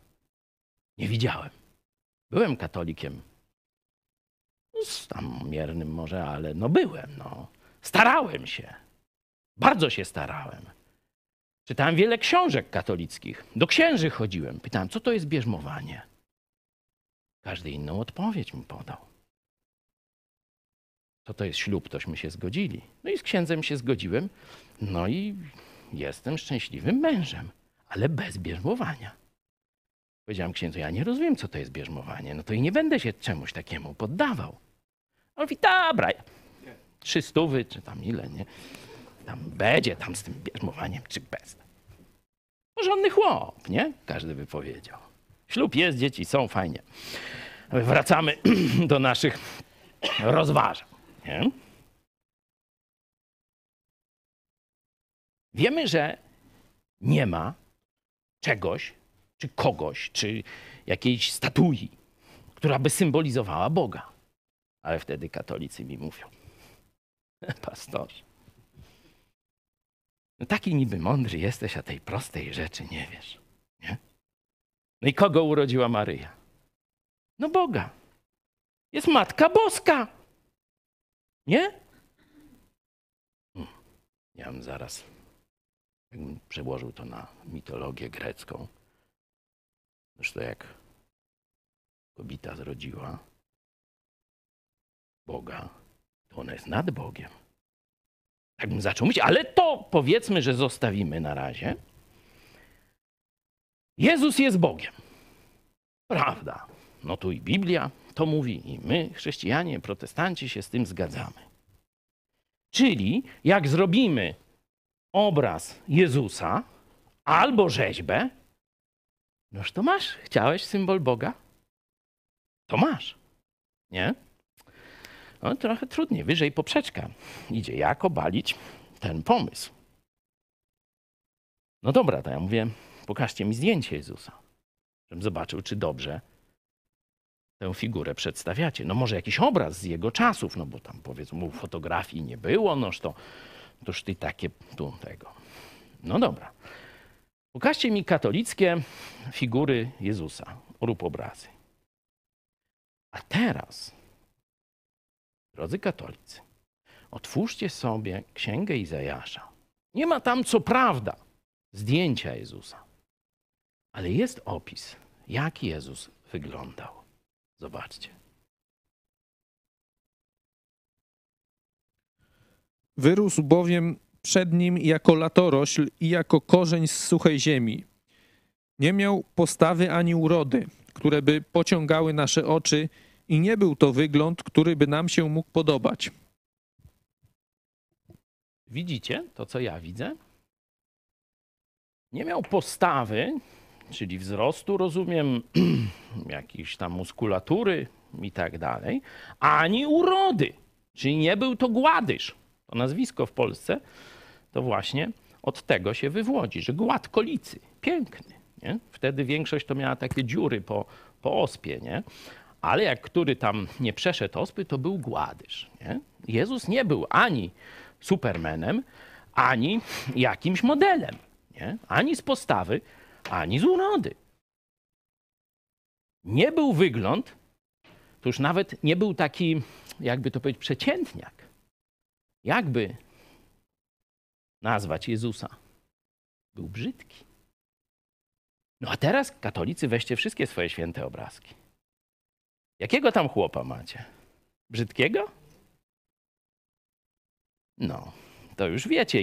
Nie widziałem. Byłem katolikiem. Tam miernym może, ale no byłem. No. Starałem się. Bardzo się starałem. Czytałem wiele książek katolickich. Do księży chodziłem. Pytałem, co to jest bierzmowanie? Każdy inną odpowiedź mi podał. Co to jest ślub? Tośmy się zgodzili. No i z księdzem się zgodziłem. No i jestem szczęśliwym mężem, ale bez bierzmowania. Powiedziałem księdzu, ja nie rozumiem, co to jest bierzmowanie, no to i nie będę się czemuś takiemu poddawał. On mówi, dobra, 300 czy tam ile, nie? Tam będzie tam z tym bierzmowaniem, czy bez. Porządny chłop, nie? Każdy by powiedział. Ślub jest, dzieci są, fajnie. Wracamy do naszych rozważań. Nie? Wiemy, że nie ma czegoś, czy kogoś, czy jakiejś statui, która by symbolizowała Boga. Ale wtedy katolicy mi mówią, pastorze, no taki niby mądry jesteś, a tej prostej rzeczy nie wiesz. Nie? No i kogo urodziła Maryja? No Boga. Jest Matka Boska. Nie? Ja bym zaraz, jakbym przełożył to na mitologię grecką. Zresztą jak kobieta zrodziła Boga, to ona jest nad Bogiem. Tak bym zaczął mówić, ale to powiedzmy, że zostawimy na razie. Jezus jest Bogiem. Prawda. No tu i Biblia to mówi, i my, chrześcijanie, protestanci, się z tym zgadzamy. Czyli jak zrobimy obraz Jezusa albo rzeźbę, noż to masz. Chciałeś symbol Boga? To masz. Nie? No trochę trudniej, wyżej poprzeczka idzie. Jak obalić ten pomysł? No dobra, to ja mówię, pokażcie mi zdjęcie Jezusa, żebym zobaczył, czy dobrze tę figurę przedstawiacie. No może jakiś obraz z jego czasów, no bo tam powiedzmy fotografii nie było, noż to toż ty takie tu tego. No dobra. Pokażcie mi katolickie figury Jezusa lub obrazy. A teraz, drodzy katolicy, otwórzcie sobie Księgę Izajasza. Nie ma tam, co prawda, zdjęcia Jezusa, ale jest opis, jak Jezus wyglądał. Zobaczcie. Wyrósł bowiem przed nim jako latorośl i jako korzeń z suchej ziemi. Nie miał postawy ani urody, które by pociągały nasze oczy, i nie był to wygląd, który by nam się mógł podobać. Widzicie to, co ja widzę? Nie miał postawy, czyli wzrostu, rozumiem, jakiejś tam muskulatury i tak dalej, ani urody, czyli nie był to gładyż. To nazwisko w Polsce to właśnie od tego się wywodzi, że gładkolicy, piękny. Nie? Wtedy większość to miała takie dziury po ospie, nie? Ale jak który tam nie przeszedł ospy, to był gładyż. Nie? Jezus nie był ani supermenem, ani jakimś modelem, nie? Ani z postawy, ani z urody. Nie był wygląd, to już nawet nie był taki, jakby to powiedzieć, przeciętniak. Jakby nazwać Jezusa? Był brzydki. No a teraz katolicy weźcie wszystkie swoje święte obrazki. Jakiego tam chłopa macie? Brzydkiego? No, to już wiecie,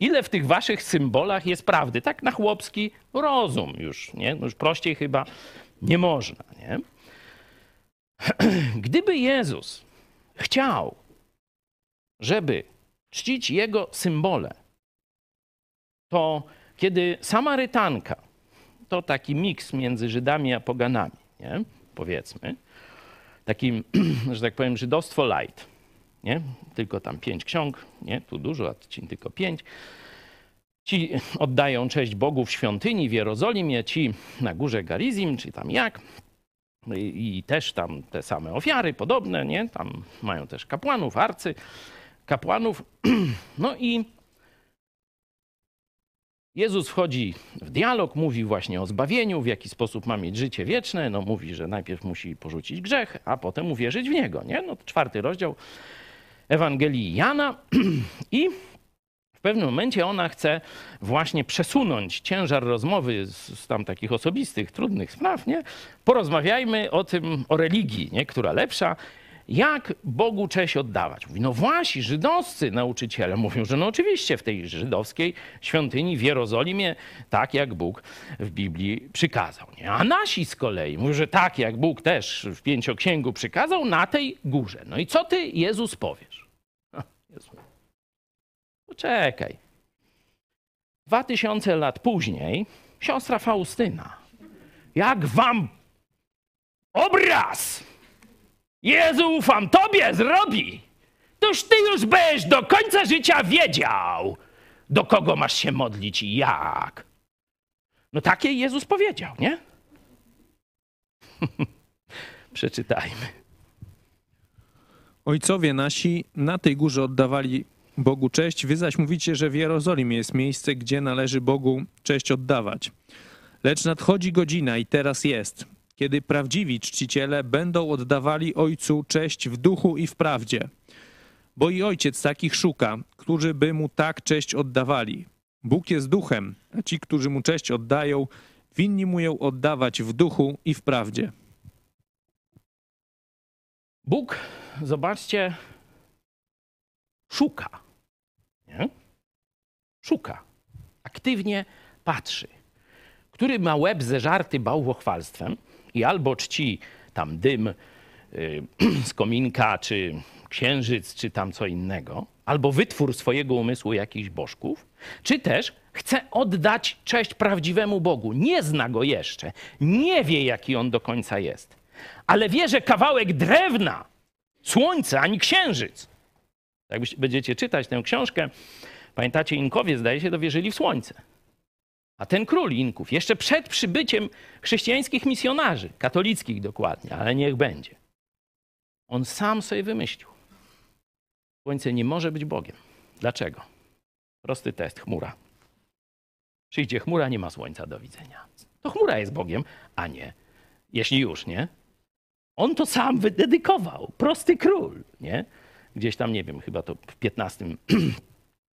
ile w tych waszych symbolach jest prawdy. Tak na chłopski rozum już, nie? No już prościej chyba nie można, nie? Gdyby Jezus chciał, żeby czcić jego symbole, to kiedy Samarytanka, to taki miks między Żydami a poganami, nie? Powiedzmy, takim, że tak powiem, żydostwo light, nie? Tylko tam 5 ksiąg, nie? Tu dużo, a tylko 5. Ci oddają cześć Bogu w świątyni w Jerozolimie, ci na górze Garizim, czy tam jak, i też tam te same ofiary podobne, nie? Tam mają też kapłanów, arcy, kapłanów. No i Jezus wchodzi w dialog, mówi właśnie o zbawieniu, w jaki sposób ma mieć życie wieczne. No mówi, że najpierw musi porzucić grzech, a potem uwierzyć w Niego, nie? No to 4 rozdział Ewangelii Jana. I w pewnym momencie ona chce właśnie przesunąć ciężar rozmowy z tam takich osobistych, trudnych spraw, nie? Porozmawiajmy o tym, o religii, nie? Która lepsza. jak Bogu cześć oddawać? Mówi, no właśnie, żydowscy nauczyciele mówią, że no oczywiście w tej żydowskiej świątyni w Jerozolimie tak jak Bóg w Biblii przykazał. Nie? A nasi z kolei mówią, że tak jak Bóg też w Pięcioksięgu przykazał na tej górze. No i co ty, Jezus, powiesz? Jezu. Poczekaj. 2000 lat później siostra Faustyna. Jak wam obraz, Jezu, ufam tobie, zrobi, toż ty już będziesz do końca życia wiedział, do kogo masz się modlić i jak. No takie Jezus powiedział, nie? Przeczytajmy. Ojcowie nasi na tej górze oddawali Bogu cześć, wy zaś mówicie, że w Jerozolimie jest miejsce, gdzie należy Bogu cześć oddawać. Lecz nadchodzi godzina i teraz jest, kiedy prawdziwi czciciele będą oddawali Ojcu cześć w duchu i w prawdzie. Bo i Ojciec takich szuka, którzy by Mu tak cześć oddawali. Bóg jest duchem, a ci, którzy Mu cześć oddają, winni Mu ją oddawać w duchu i w prawdzie. Bóg, zobaczcie, szuka. Nie? Szuka. Aktywnie patrzy. Który ma łeb zeżarty bałwochwalstwem i albo czci tam dym z kominka, czy księżyc, czy tam co innego, albo wytwór swojego umysłu jakichś bożków, czy też chce oddać cześć prawdziwemu Bogu. Nie zna go jeszcze, nie wie, jaki on do końca jest, ale wie, że kawałek drewna, słońce, ani księżyc. Jak będziecie czytać tę książkę, pamiętacie, Inkowie, zdaje się, dowierzyli w słońce. A ten król Inków, jeszcze przed przybyciem chrześcijańskich misjonarzy, katolickich dokładnie, ale niech będzie. On sam sobie wymyślił. Słońce nie może być Bogiem. Dlaczego? Prosty test, chmura. Przyjdzie chmura, nie ma słońca, do widzenia. To chmura jest Bogiem, a nie, jeśli już, nie? On to sam wydedykował. Prosty król, nie? Gdzieś tam, nie wiem, chyba to w XV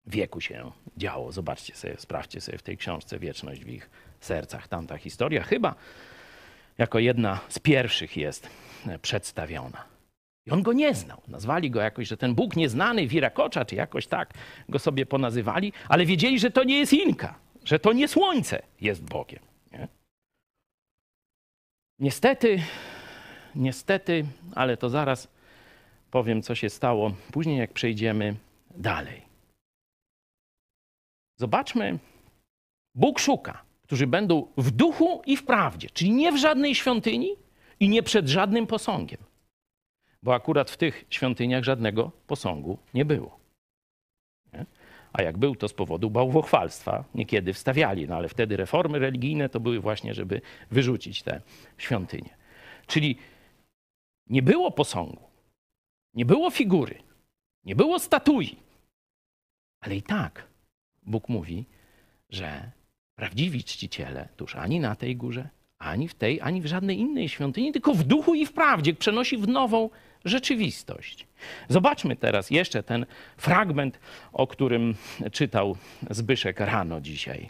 wieku się działo. Zobaczcie sobie, sprawdźcie sobie w tej książce Wieczność w ich sercach. Tamta historia chyba jako jedna z pierwszych jest przedstawiona. I on go nie znał. Nazwali go jakoś, że ten Bóg nieznany, Wirakocza, czy jakoś tak go sobie ponazywali, ale wiedzieli, że to nie jest Inka, że to nie słońce jest Bogiem. Nie? Niestety, ale to zaraz powiem, co się stało później, jak przejdziemy dalej. Zobaczmy, Bóg szuka, którzy będą w duchu i w prawdzie, czyli nie w żadnej świątyni i nie przed żadnym posągiem, bo akurat w tych świątyniach żadnego posągu nie było. Nie? A jak był, to z powodu bałwochwalstwa niekiedy wstawiali, no ale wtedy reformy religijne to były właśnie, żeby wyrzucić te świątynie. Czyli nie było posągu, nie było figury, nie było statui, ale i tak Bóg mówi, że prawdziwi czciciele, tuż ani na tej górze, ani w tej, ani w żadnej innej świątyni, tylko w duchu i w prawdzie, przenosi w nową rzeczywistość. Zobaczmy teraz jeszcze ten fragment, o którym czytał Zbyszek rano dzisiaj.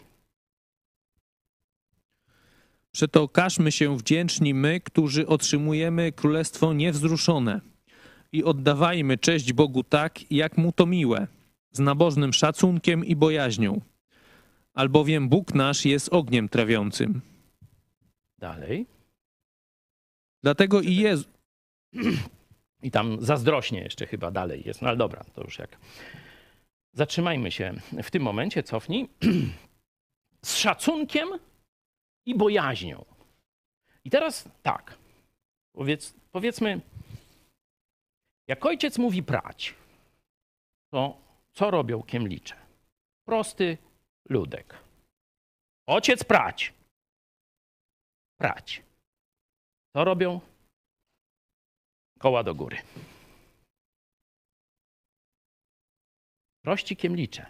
Przeto okażmy się wdzięczni my, którzy otrzymujemy królestwo niewzruszone i oddawajmy cześć Bogu tak, jak Mu to miłe, z nabożnym szacunkiem i bojaźnią, albowiem Bóg nasz jest ogniem trawiącym. Dalej. Dlatego i Jezus... I tam zazdrośnie jeszcze chyba dalej jest, no ale dobra, to już jak... Zatrzymajmy się w tym momencie, cofnij. Z szacunkiem i bojaźnią. I teraz tak, powiedzmy, jak ojciec mówi prać, to... Co robią kiemlicze? Prosty ludek. Ojciec prać. Prać. Co robią? Koła do góry. Prości kiemlicze.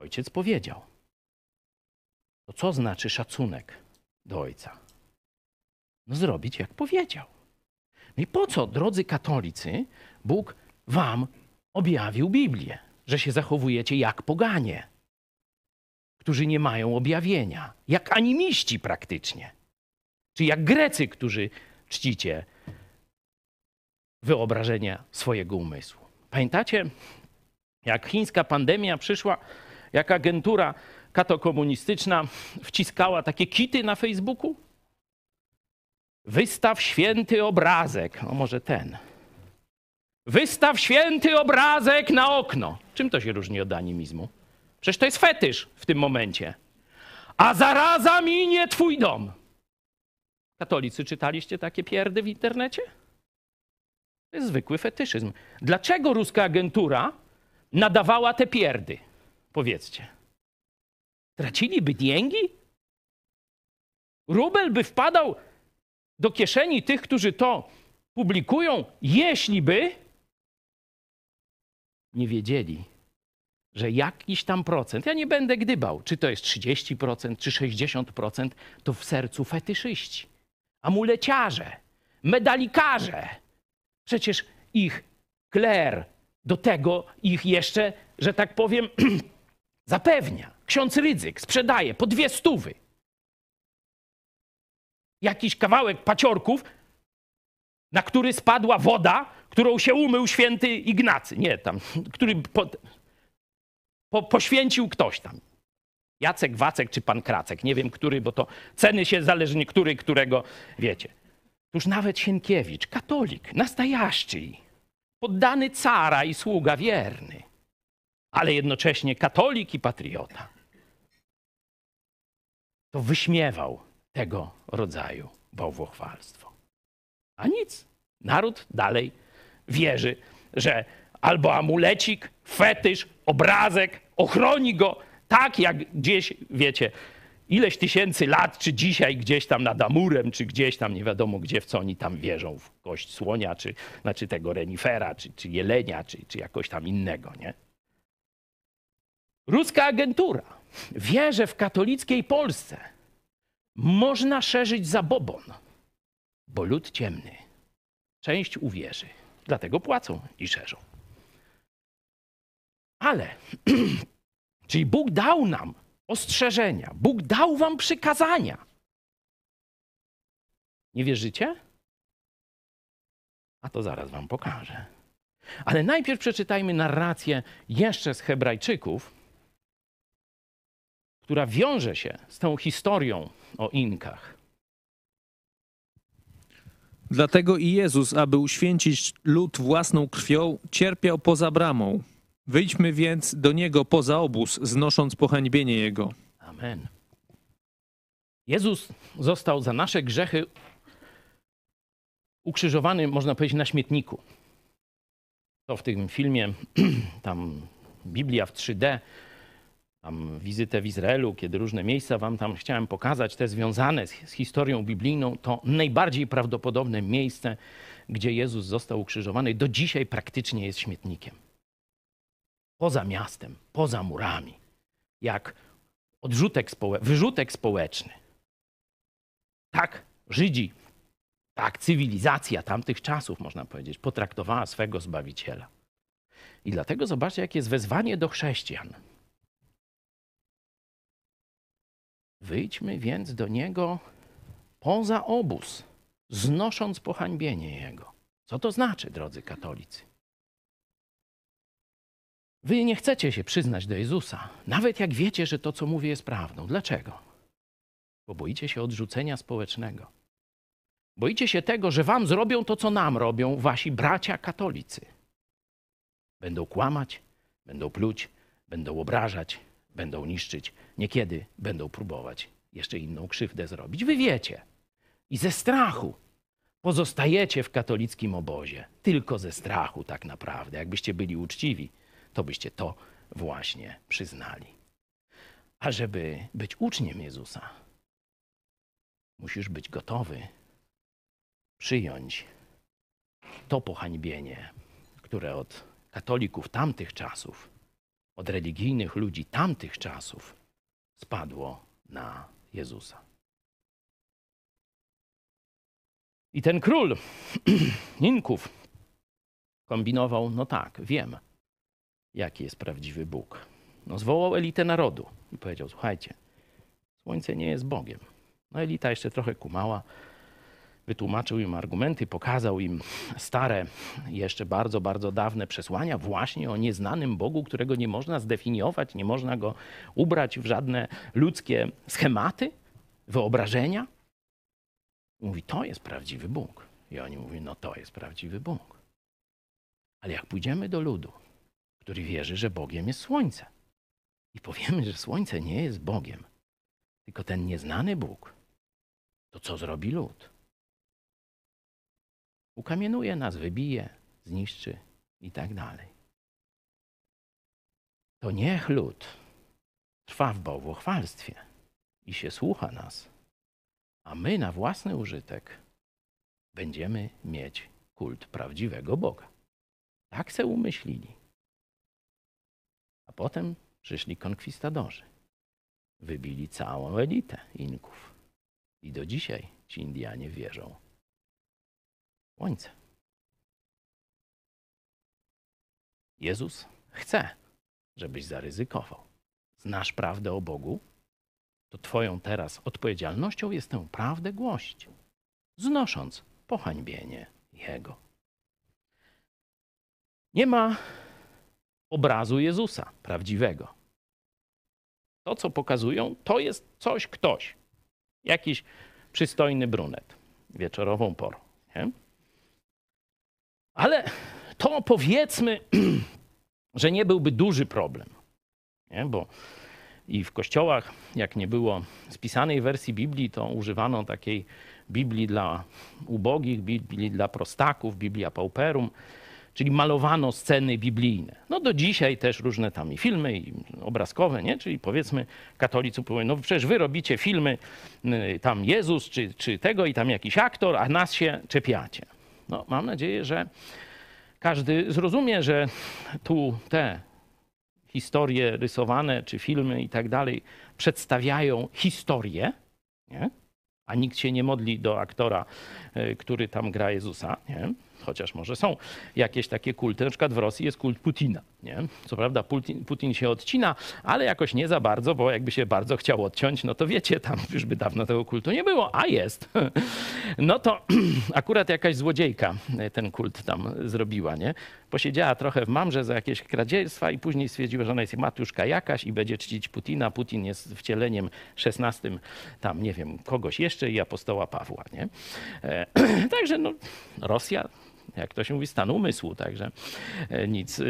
Ojciec powiedział. To co znaczy szacunek do ojca? No zrobić jak powiedział. No i po co, drodzy katolicy, Bóg wam objawił Biblię, że się zachowujecie jak poganie, którzy nie mają objawienia, jak animiści praktycznie, czy jak Grecy, którzy czcicie wyobrażenia swojego umysłu. Pamiętacie, jak chińska pandemia przyszła, jak agentura katokomunistyczna wciskała takie kity na Facebooku? Wystaw święty obrazek. No może ten. Wystaw święty obrazek na okno. Czym to się różni od animizmu? Przecież to jest fetysz w tym momencie. A zaraza minie twój dom. Katolicy, czytaliście takie pierdy w internecie? To jest zwykły fetyszyzm. Dlaczego ruska agentura nadawała te pierdy? Powiedzcie. Traciliby pieniądze? Rubel by wpadał do kieszeni tych, którzy to publikują, jeśli by nie wiedzieli, że jakiś tam procent, ja nie będę gdybał, czy to jest 30%, czy 60%, to w sercu fetyszyści, amuleciarze, medalikarze. Przecież ich kler do tego ich jeszcze, że tak powiem, zapewnia. Ksiądz Rydzyk sprzedaje po 200 zł. Jakiś kawałek paciorków, na który spadła woda, którą się umył święty Ignacy. Nie, tam, który poświęcił ktoś tam. Jacek, Wacek czy pan Kracek. Nie wiem, który, bo to ceny się zależnie, który, którego, wiecie. Tuż nawet Sienkiewicz, katolik, nastajaśczyj, poddany cara i sługa wierny, ale jednocześnie katolik i patriota. To wyśmiewał tego rodzaju bałwochwalstwo. A nic. Naród dalej wierzy, że albo amulecik, fetysz, obrazek ochroni go tak, jak gdzieś, wiecie, ileś tysięcy lat, czy dzisiaj gdzieś tam nad Amurem, czy gdzieś tam, nie wiadomo gdzie, w co oni tam wierzą, w kość słonia, czy znaczy tego renifera, czy jelenia, czy jakoś tam innego, nie? Ruska agentura wie, że w katolickiej Polsce można szerzyć zabobon, bo lud ciemny. Część uwierzy, dlatego płacą i szerzą. Ale, czyli Bóg dał nam ostrzeżenia, Bóg dał wam przykazania. Nie wierzycie? A to zaraz wam pokażę. Ale najpierw przeczytajmy narrację jeszcze z Hebrajczyków, która wiąże się z tą historią o Inkach. Dlatego i Jezus, aby uświęcić lud własną krwią, cierpiał poza bramą. Wyjdźmy więc do Niego poza obóz, znosząc pohańbienie Jego. Amen. Jezus został za nasze grzechy ukrzyżowany, można powiedzieć, na śmietniku. To w tym filmie, tam Biblia w 3D, tam wizytę w Izraelu, kiedy różne miejsca wam tam chciałem pokazać, te związane z historią biblijną, to najbardziej prawdopodobne miejsce, gdzie Jezus został ukrzyżowany, do dzisiaj praktycznie jest śmietnikiem. Poza miastem, poza murami, jak wyrzutek społeczny. Tak Żydzi, tak cywilizacja tamtych czasów, można powiedzieć, potraktowała swego Zbawiciela. I dlatego zobaczcie, jakie jest wezwanie do chrześcijan. Wyjdźmy więc do Niego poza obóz, znosząc pohańbienie Jego. Co to znaczy, drodzy katolicy? Wy nie chcecie się przyznać do Jezusa, nawet jak wiecie, że to, co mówię, jest prawdą. Dlaczego? Bo boicie się odrzucenia społecznego. Boicie się tego, że wam zrobią to, co nam robią wasi bracia katolicy. Będą kłamać, będą pluć, będą obrażać, będą niszczyć. Niekiedy będą próbować jeszcze inną krzywdę zrobić. Wy wiecie. I ze strachu pozostajecie w katolickim obozie. Tylko ze strachu tak naprawdę. Jakbyście byli uczciwi, to byście to właśnie przyznali. A żeby być uczniem Jezusa, musisz być gotowy przyjąć to pohańbienie, które od katolików tamtych czasów, od religijnych ludzi tamtych czasów spadło na Jezusa. I ten król Inków kombinował, no tak, wiem, jaki jest prawdziwy Bóg. No zwołał elitę narodu i powiedział, słuchajcie, słońce nie jest Bogiem. No elita jeszcze trochę kumała, wytłumaczył im argumenty, pokazał im stare, jeszcze bardzo, bardzo dawne przesłania właśnie o nieznanym Bogu, którego nie można zdefiniować, nie można go ubrać w żadne ludzkie schematy, wyobrażenia. Mówi, to jest prawdziwy Bóg. I oni mówią, no to jest prawdziwy Bóg. Ale jak pójdziemy do ludu, który wierzy, że Bogiem jest słońce i powiemy, że słońce nie jest Bogiem, tylko ten nieznany Bóg, to co zrobi lud? Ukamienuje nas, wybije, zniszczy i tak dalej. To niech lud trwa w bałwochwalstwie i się słucha nas, a my na własny użytek będziemy mieć kult prawdziwego Boga. Tak se umyślili. A potem przyszli konkwistadorzy. Wybili całą elitę Inków. I do dzisiaj ci Indianie wierzą w słońce. Jezus chce, żebyś zaryzykował. Znasz prawdę o Bogu? To twoją teraz odpowiedzialnością jest tę prawdę głosić, znosząc pohańbienie Jego. Nie ma obrazu Jezusa prawdziwego. To, co pokazują, to jest coś, ktoś. Jakiś przystojny brunet wieczorową porą. Nie? Ale to powiedzmy, że nie byłby duży problem. Nie? Bo i w kościołach, jak nie było spisanej wersji Biblii, to używano takiej Biblii dla ubogich, Biblii dla prostaków, Biblia Pauperum, czyli malowano sceny biblijne. No do dzisiaj też różne tam i filmy i obrazkowe, nie? Czyli powiedzmy katolicy powie, no przecież wy robicie filmy, tam Jezus czy tego i tam jakiś aktor, a nas się czepiacie. No mam nadzieję, że każdy zrozumie, że tu te historie rysowane czy filmy i tak dalej przedstawiają historię, nie? A nikt się nie modli do aktora, który tam gra Jezusa, nie? Chociaż może są jakieś takie kulty, na przykład w Rosji jest kult Putina, nie? Co prawda Putin się odcina, ale jakoś nie za bardzo, bo jakby się bardzo chciał odciąć, no to wiecie, tam już by dawno tego kultu nie było, a jest. No to akurat jakaś złodziejka ten kult tam zrobiła, nie? Posiedziała trochę w mamrze za jakieś kradzieństwa i później stwierdziła, że ona jest matuszka jakaś i będzie czcić Putina. Putin jest wcieleniem 16, tam nie wiem, kogoś jeszcze i apostoła Pawła, nie? Także no, Rosja, jak to się mówi, stan umysłu, także nic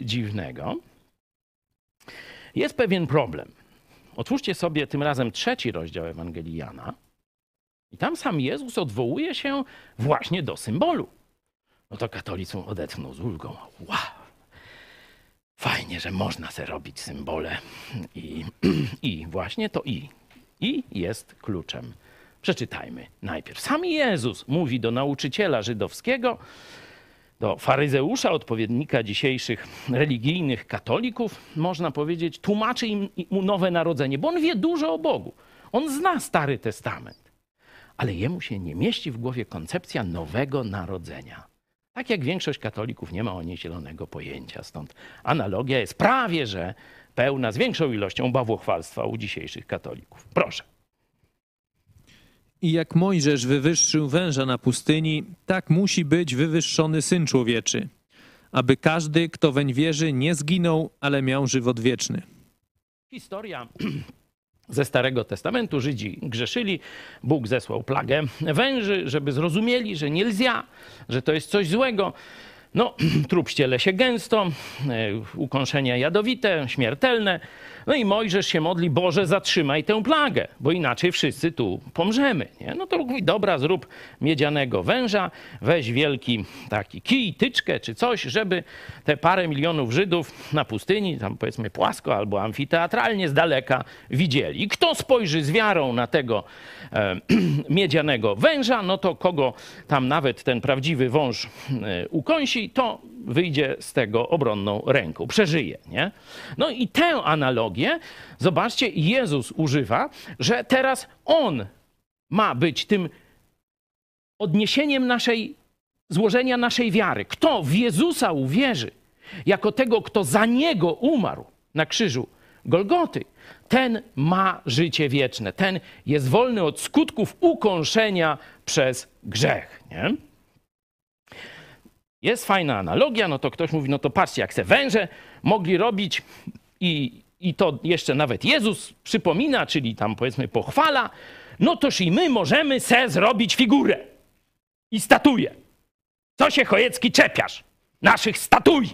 dziwnego. Jest pewien problem. Otwórzcie sobie tym razem 3 rozdział Ewangelii Jana i tam sam Jezus odwołuje się właśnie do symbolu. No to katolicy odetchnął z ulgą. Wow! Fajnie, że można sobie robić symbole. I właśnie to i. I jest kluczem. Przeczytajmy najpierw. Sam Jezus mówi do nauczyciela żydowskiego, do faryzeusza, odpowiednika dzisiejszych religijnych katolików, można powiedzieć, tłumaczy im nowe narodzenie, bo on wie dużo o Bogu. On zna Stary Testament, ale jemu się nie mieści w głowie koncepcja nowego narodzenia. Tak jak większość katolików nie ma o niej zielonego pojęcia, stąd analogia jest prawie że pełna, z większą ilością bałwochwalstwa u dzisiejszych katolików. Proszę. I jak Mojżesz wywyższył węża na pustyni, tak musi być wywyższony Syn Człowieczy, aby każdy, kto weń wierzy, nie zginął, ale miał żywot wieczny. Historia ze Starego Testamentu. Żydzi grzeszyli, Bóg zesłał plagę węży, żeby zrozumieli, że nie lzia, że to jest coś złego. No, trup ściele się gęsto, ukąszenia jadowite, śmiertelne. No i Mojżesz się modli, Boże, zatrzymaj tę plagę, bo inaczej wszyscy tu pomrzemy. Nie? No to mówi, dobra, zrób miedzianego węża, weź wielki taki kij, tyczkę czy coś, żeby te parę milionów Żydów na pustyni, tam powiedzmy płasko albo amfiteatralnie z daleka widzieli. I kto spojrzy z wiarą na tego miedzianego węża, no to kogo tam nawet ten prawdziwy wąż ukąsi, to wyjdzie z tego obronną ręką, przeżyje, nie? No i tę analogię, zobaczcie, Jezus używa, że teraz On ma być tym odniesieniem złożenia naszej wiary. Kto w Jezusa uwierzy, jako tego, kto za Niego umarł na krzyżu Golgoty. Ten ma życie wieczne, ten jest wolny od skutków ukąszenia przez grzech. Nie? Jest fajna analogia, no to ktoś mówi, no to patrzcie, jak se węże mogli robić i to jeszcze nawet Jezus przypomina, czyli tam powiedzmy pochwala, no toż i my możemy se zrobić figurę i statuję. Co się, Chojecki, czepiasz naszych statuj?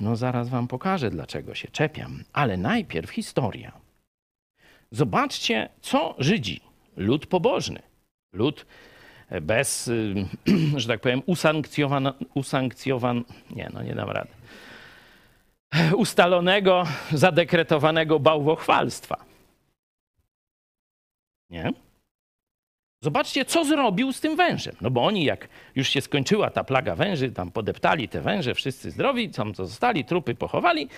No zaraz wam pokażę, dlaczego się czepiam, ale najpierw historia. Zobaczcie, co Żydzi, lud pobożny, lud bez, że tak powiem, ustalonego, zadekretowanego bałwochwalstwa. Nie? Zobaczcie, co zrobił z tym wężem. No bo oni, jak już się skończyła ta plaga węży, tam podeptali te węże, wszyscy zdrowi, tam co zostali, trupy pochowali,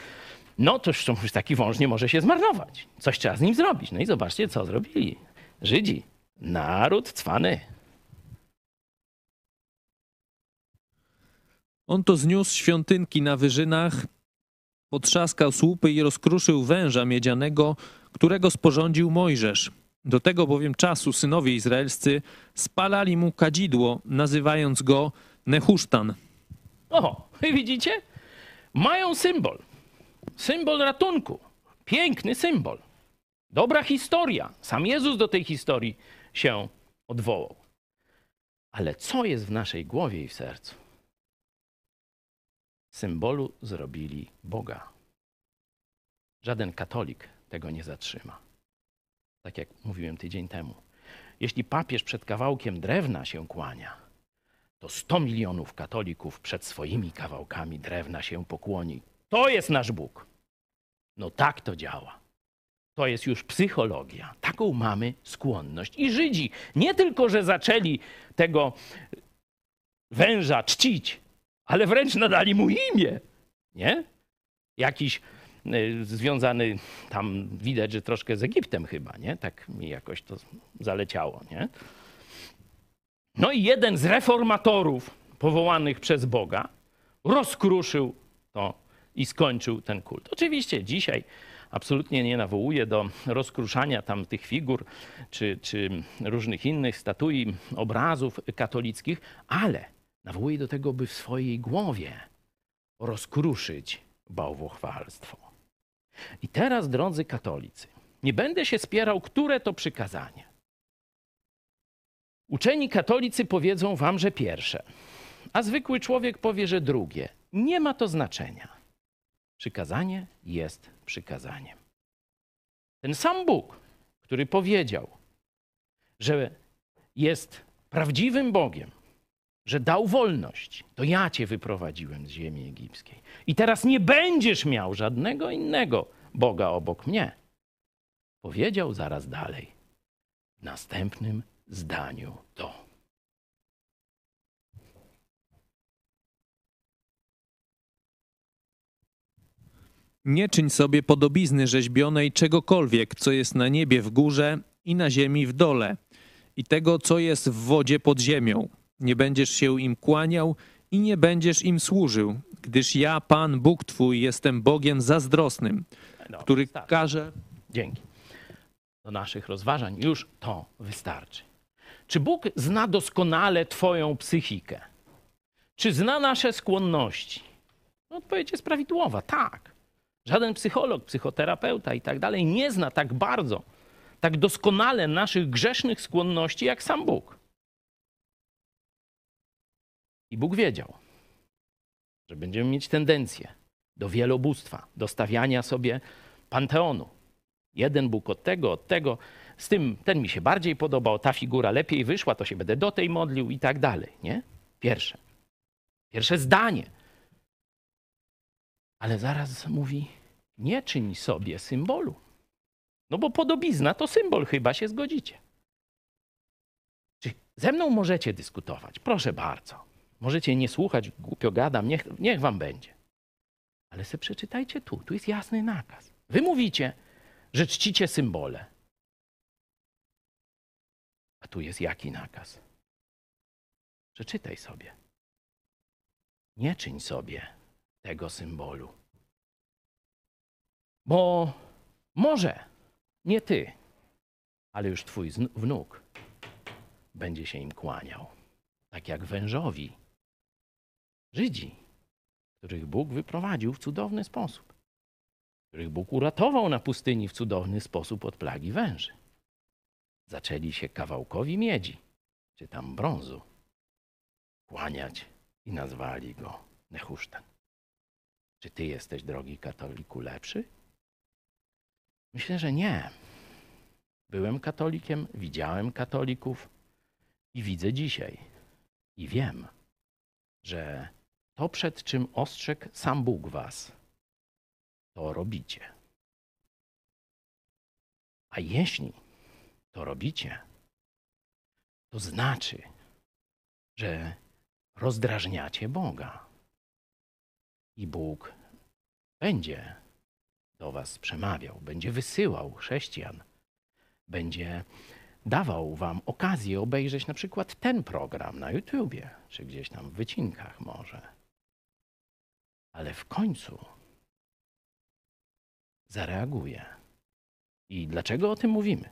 no to już taki wąż nie może się zmarnować. Coś trzeba z nim zrobić. No i zobaczcie, co zrobili Żydzi. Naród cwany. On to zniósł z świątynki na wyżynach, potrzaskał słupy i rozkruszył węża miedzianego, którego sporządził Mojżesz. Do tego bowiem czasu synowie izraelscy spalali mu kadzidło, nazywając go Nehusztan. O, widzicie? Mają symbol. Symbol ratunku. Piękny symbol. Dobra historia. Sam Jezus do tej historii się odwołał. Ale co jest w naszej głowie i w sercu? Symbolu zrobili Boga. Żaden katolik tego nie zatrzyma. Tak jak mówiłem tydzień temu. Jeśli papież przed kawałkiem drewna się kłania, to 100 milionów katolików przed swoimi kawałkami drewna się pokłoni. To jest nasz Bóg. No tak to działa. To jest już psychologia. Taką mamy skłonność. I Żydzi nie tylko, że zaczęli tego węża czcić, ale wręcz nadali mu imię. Nie? Jakiś związany, tam widać, że troszkę z Egiptem chyba, nie? Tak mi jakoś to zaleciało, nie? No i jeden z reformatorów powołanych przez Boga rozkruszył to i skończył ten kult. Oczywiście dzisiaj absolutnie nie nawołuje do rozkruszania tam tych figur czy różnych innych statui, obrazów katolickich, ale nawołuje do tego, by w swojej głowie rozkruszyć bałwochwalstwo. I teraz, drodzy katolicy, nie będę się spierał, które to przykazanie. Uczeni katolicy powiedzą wam, że pierwsze, a zwykły człowiek powie, że drugie. Nie ma to znaczenia. Przykazanie jest przykazaniem. Ten sam Bóg, który powiedział, że jest prawdziwym Bogiem, że dał wolność, to ja cię wyprowadziłem z ziemi egipskiej. I teraz nie będziesz miał żadnego innego Boga obok mnie. Powiedział zaraz dalej, w następnym zdaniu to. Nie czyń sobie podobizny rzeźbionej czegokolwiek, co jest na niebie w górze i na ziemi w dole, i tego, co jest w wodzie pod ziemią. Nie będziesz się im kłaniał i nie będziesz im służył, gdyż ja, Pan Bóg twój, jestem Bogiem zazdrosnym, no, który każe... Dzięki. Do naszych rozważań już to wystarczy. Czy Bóg zna doskonale twoją psychikę? Czy zna nasze skłonności? No, odpowiedź jest prawidłowa, tak. Żaden psycholog, psychoterapeuta i tak dalej nie zna tak bardzo, tak doskonale naszych grzesznych skłonności jak sam Bóg. I Bóg wiedział, że będziemy mieć tendencję do wielobóstwa, do stawiania sobie panteonu. Jeden Bóg od tego, z tym ten mi się bardziej podobał, ta figura lepiej wyszła, to się będę do tej modlił i tak dalej, nie? Pierwsze zdanie. Ale zaraz mówi, nie czyń sobie symbolu. No bo podobizna to symbol, chyba się zgodzicie. Czy ze mną możecie dyskutować? Proszę bardzo. Możecie nie słuchać, głupio gadam, niech wam będzie. Ale se przeczytajcie tu jest jasny nakaz. Wy mówicie, że czcicie symbole. A tu jest jaki nakaz? Przeczytaj sobie. Nie czyń sobie tego symbolu. Bo może nie ty, ale już twój wnuk będzie się im kłaniał. Tak jak wężowi. Żydzi, których Bóg wyprowadził w cudowny sposób. Których Bóg uratował na pustyni w cudowny sposób od plagi węży. Zaczęli się kawałkowi miedzi, czy tam brązu, kłaniać i nazwali go Nehusztan. Czy ty jesteś, drogi katoliku, lepszy? Myślę, że nie. Byłem katolikiem, widziałem katolików i widzę dzisiaj. I wiem, że to, przed czym ostrzegł sam Bóg was, to robicie. A jeśli to robicie, to znaczy, że rozdrażniacie Boga. I Bóg będzie do was przemawiał, będzie wysyłał chrześcijan, będzie dawał wam okazję obejrzeć na przykład ten program na YouTubie, czy gdzieś tam w wycinkach może. Ale w końcu zareaguje. I dlaczego o tym mówimy?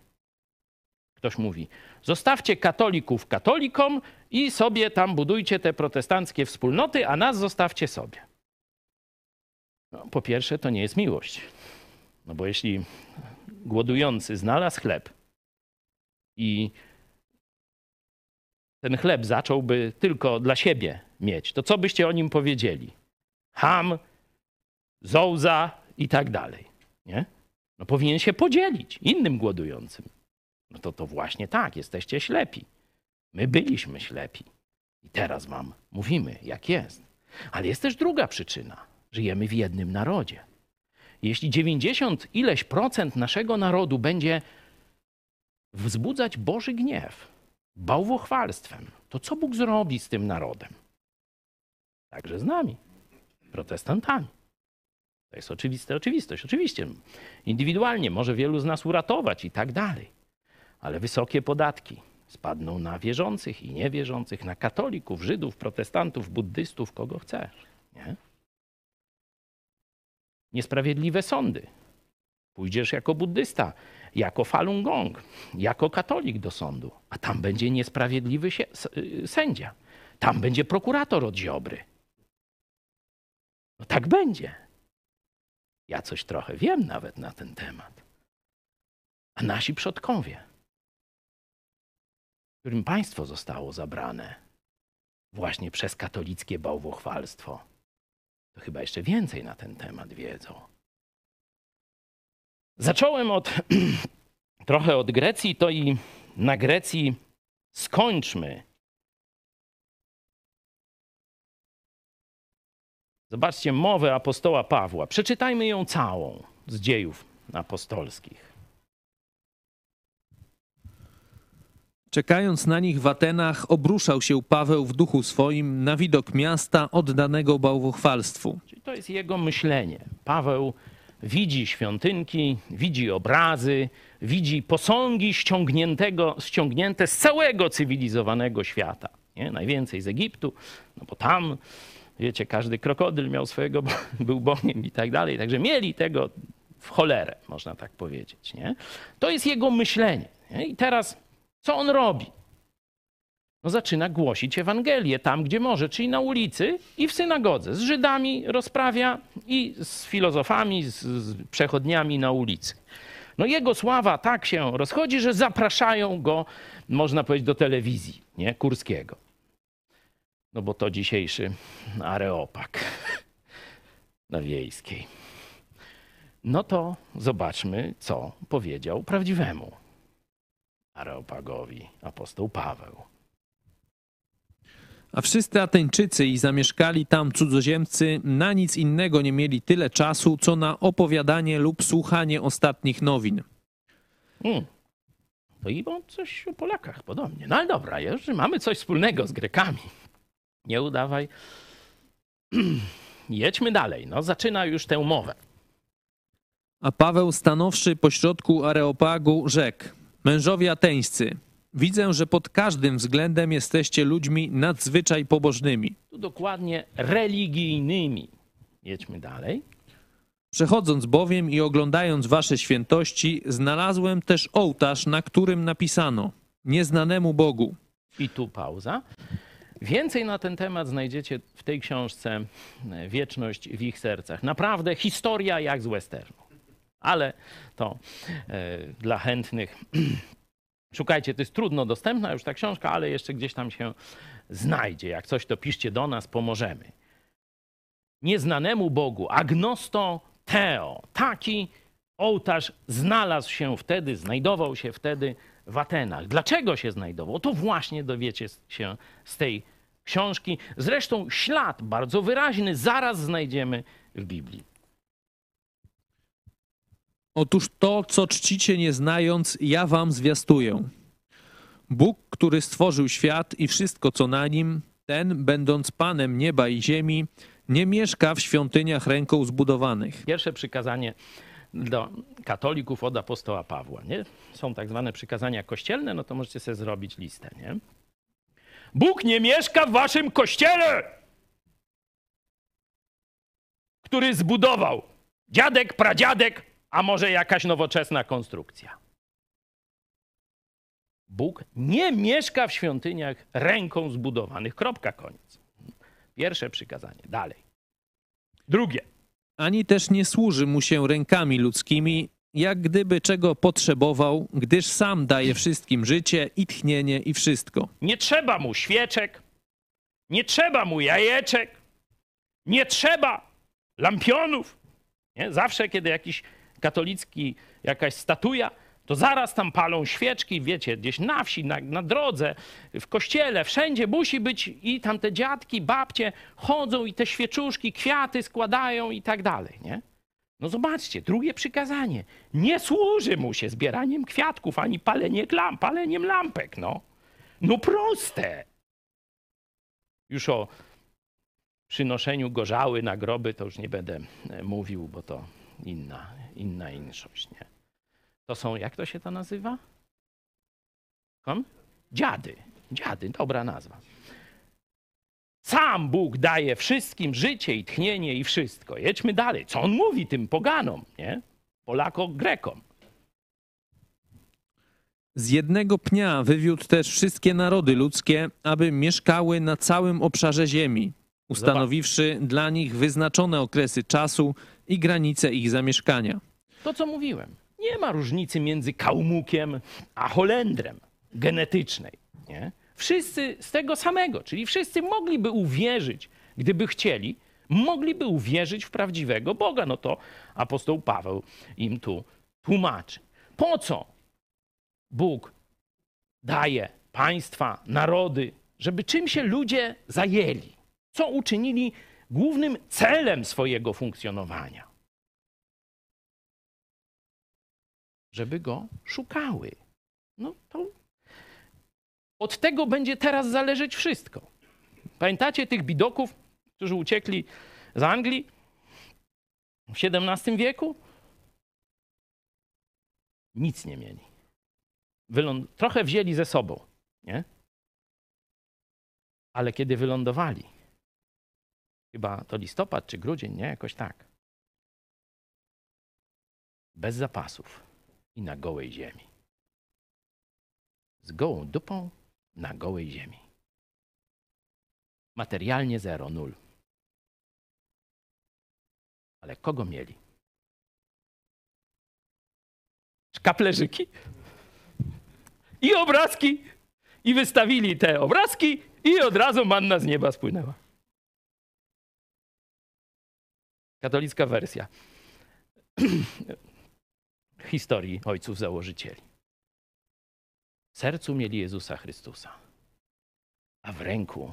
Ktoś mówi, zostawcie katolików katolikom i sobie tam budujcie te protestanckie wspólnoty, a nas zostawcie sobie. No, po pierwsze, to nie jest miłość. No bo jeśli głodujący znalazł chleb i ten chleb zacząłby tylko dla siebie mieć, to co byście o nim powiedzieli? Ham, zołza i tak dalej. Nie? No powinien się podzielić innym głodującym. No to właśnie tak, jesteście ślepi. My byliśmy ślepi. I teraz wam mówimy, jak jest. Ale jest też druga przyczyna. Żyjemy w jednym narodzie. Jeśli 90 ileś procent naszego narodu będzie wzbudzać Boży gniew bałwochwalstwem, to co Bóg zrobi z tym narodem? Także z nami, protestantami. To jest oczywistość. Oczywiście indywidualnie może wielu z nas uratować i tak dalej. Ale wysokie podatki spadną na wierzących i niewierzących, na katolików, Żydów, protestantów, buddystów, kogo chcesz. Nie? Niesprawiedliwe sądy. Pójdziesz jako buddysta, jako Falun Gong, jako katolik do sądu, a tam będzie niesprawiedliwy sędzia. Tam będzie prokurator od Ziobry. No tak będzie. Ja coś trochę wiem nawet na ten temat. A nasi przodkowie, którym państwo zostało zabrane właśnie przez katolickie bałwochwalstwo, to chyba jeszcze więcej na ten temat wiedzą. Zacząłem trochę od Grecji, to i na Grecji skończmy. Zobaczcie mowę apostoła Pawła. Przeczytajmy ją całą z Dziejów Apostolskich. Czekając na nich w Atenach, obruszał się Paweł w duchu swoim na widok miasta oddanego bałwochwalstwu. Czyli to jest jego myślenie. Paweł widzi świątynki, widzi obrazy, widzi posągi ściągnięte z całego cywilizowanego świata. Nie? Najwięcej z Egiptu, no bo tam, wiecie, każdy krokodyl miał swojego, był bogiem i tak dalej. Także mieli tego w cholerę, można tak powiedzieć. Nie? To jest jego myślenie. Nie? I teraz co on robi? No zaczyna głosić Ewangelię tam, gdzie może, czyli na ulicy i w synagodze. Z Żydami rozprawia i z filozofami, z przechodniami na ulicy. No jego sława tak się rozchodzi, że zapraszają go, można powiedzieć, do telewizji, nie? Kurskiego. No bo to dzisiejszy Areopag na Wiejskiej. No to zobaczmy, co powiedział prawdziwemu Areopagowi apostoł Paweł. A wszyscy Ateńczycy i zamieszkali tam cudzoziemcy na nic innego nie mieli tyle czasu, co na opowiadanie lub słuchanie ostatnich nowin. To i on coś o Polakach podobnie. No ale dobra, już mamy coś wspólnego z Grekami. Nie udawaj. Jedźmy dalej. No, zaczyna już tę mowę. A Paweł, stanowszy pośrodku Areopagu, rzekł: Mężowie ateńscy, widzę, że pod każdym względem jesteście ludźmi nadzwyczaj pobożnymi. Tu dokładnie religijnymi. Jedźmy dalej. Przechodząc bowiem i oglądając wasze świętości, znalazłem też ołtarz, na którym napisano nieznanemu Bogu. I tu pauza. Więcej na ten temat znajdziecie w tej książce Wieczność w ich sercach. Naprawdę historia jak z westernu. Ale to dla chętnych. Szukajcie, to jest trudno dostępna już ta książka, ale jeszcze gdzieś tam się znajdzie. Jak coś, to piszcie do nas, pomożemy. Nieznanemu Bogu, agnosto theo. Taki ołtarz znalazł się wtedy, znajdował się wtedy w Atenach. Dlaczego się znajdował? To właśnie dowiecie się z tej książki. Zresztą ślad bardzo wyraźny zaraz znajdziemy w Biblii. Otóż to, co czcicie nie znając, ja wam zwiastuję. Bóg, który stworzył świat i wszystko, co na nim, ten, będąc Panem nieba i ziemi, nie mieszka w świątyniach ręką zbudowanych. Pierwsze przykazanie do katolików od apostoła Pawła. Nie? Są tak zwane przykazania kościelne, no to możecie sobie zrobić listę. Nie? Bóg nie mieszka w waszym kościele, który zbudował dziadek, pradziadek, a może jakaś nowoczesna konstrukcja. Bóg nie mieszka w świątyniach ręką zbudowanych. Kropka, koniec. Pierwsze przykazanie. Dalej. Drugie. Ani też nie służy mu się rękami ludzkimi, jak gdyby czego potrzebował, gdyż sam daje wszystkim życie i tchnienie i wszystko. Nie trzeba mu świeczek, nie trzeba mu jajeczek, nie trzeba lampionów. Nie? Zawsze, kiedy jakiś katolicki, jakaś statuja, to zaraz tam palą świeczki, wiecie, gdzieś na wsi, na drodze, w kościele, wszędzie musi być i tam te dziadki, babcie chodzą i te świeczuszki, kwiaty składają i tak dalej, nie? No zobaczcie, drugie przykazanie. Nie służy mu się zbieraniem kwiatków, ani paleniem lampek, no. No proste. Już o przynoszeniu gorzały na groby to już nie będę mówił, bo to inna inszość, nie? To są, jak to się to nazywa? Dziady. Dziady, dobra nazwa. Sam Bóg daje wszystkim życie i tchnienie i wszystko. Jedźmy dalej. Co on mówi tym poganom, nie? Polakom, Grekom. Z jednego pnia wywiódł też wszystkie narody ludzkie, aby mieszkały na całym obszarze ziemi, ustanowiwszy dla nich wyznaczone okresy czasu i granice ich zamieszkania. To, co mówiłem. Nie ma różnicy między Kałmukiem a Holendrem genetycznej. Nie? Wszyscy z tego samego, czyli wszyscy mogliby uwierzyć, gdyby chcieli, mogliby uwierzyć w prawdziwego Boga. No to apostoł Paweł im tu tłumaczy. Po co Bóg daje państwa, narody, żeby czym się ludzie zajęli? Co uczynili głównym celem swojego funkcjonowania? Żeby go szukały. No to od tego będzie teraz zależeć wszystko. Pamiętacie tych bidoków, którzy uciekli z Anglii w XVII wieku? Nic nie mieli. Trochę wzięli ze sobą, nie? Ale kiedy wylądowali, chyba to listopad czy grudzień, nie? Jakoś tak. Bez zapasów. I na gołej ziemi. Z gołą dupą na gołej ziemi. Materialnie zero, nul. Ale kogo mieli? Szkaplerzyki? I obrazki! I wystawili te obrazki i od razu manna z nieba spłynęła. Katolicka wersja historii ojców założycieli. W sercu mieli Jezusa Chrystusa, a w ręku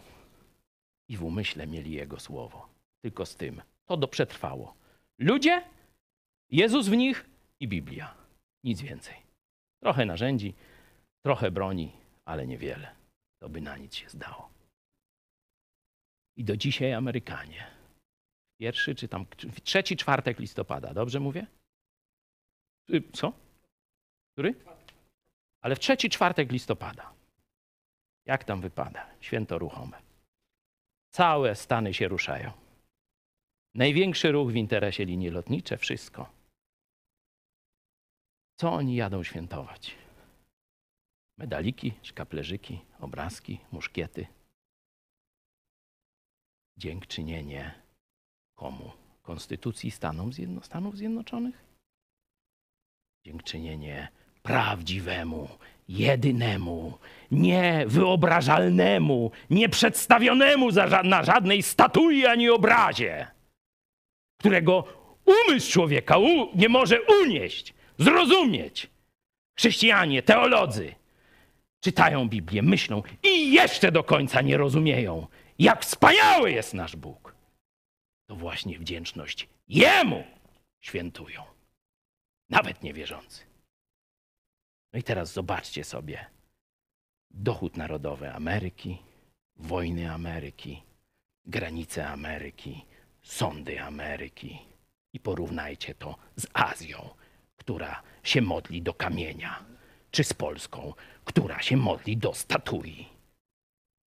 i w umyśle mieli Jego Słowo. Tylko z tym to przetrwało. Ludzie, Jezus w nich i Biblia. Nic więcej. Trochę narzędzi, trochę broni, ale niewiele. To by na nic się zdało. I do dzisiaj Amerykanie. Pierwszy czy tam trzeci czwartek listopada, dobrze mówię? Co? Który? Ale w trzeci czwartek listopada. Jak tam wypada? Święto ruchome. Całe Stany się ruszają Największy ruch w interesie linii lotnicze, wszystko. Co oni jadą świętować? Medaliki, szkaplerzyki, obrazki, muszkiety. Dziękczynienie komu? Konstytucji Stanów Zjednoczonych? Dziękczynienie prawdziwemu, jedynemu, niewyobrażalnemu, nieprzedstawionemu na żadnej statui ani obrazie, którego umysł człowieka nie może unieść, zrozumieć. Chrześcijanie, teolodzy czytają Biblię, myślą i jeszcze do końca nie rozumieją, jak wspaniały jest nasz Bóg. To właśnie wdzięczność Jemu świętują. Nawet niewierzący. No i teraz zobaczcie sobie dochód narodowy Ameryki, wojny Ameryki, granice Ameryki, sądy Ameryki i porównajcie to z Azją, która się modli do kamienia, czy z Polską, która się modli do statui.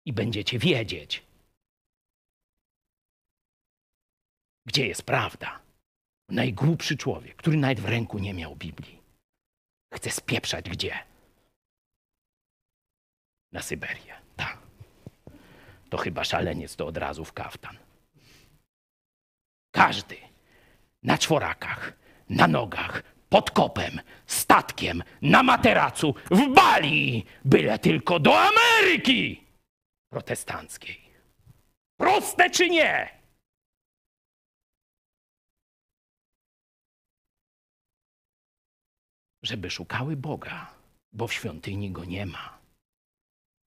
I będziecie wiedzieć, gdzie jest prawda. Najgłupszy człowiek, który nawet w ręku nie miał Biblii, chce spieprzać gdzie? Na Syberię. Ta. To chyba szaleniec, to od razu w kaftan. Każdy na czworakach, na nogach, pod kopem, statkiem, na materacu, w Bali, byle tylko do Ameryki protestanckiej. Proste czy nie? Żeby szukały Boga, bo w świątyni Go nie ma.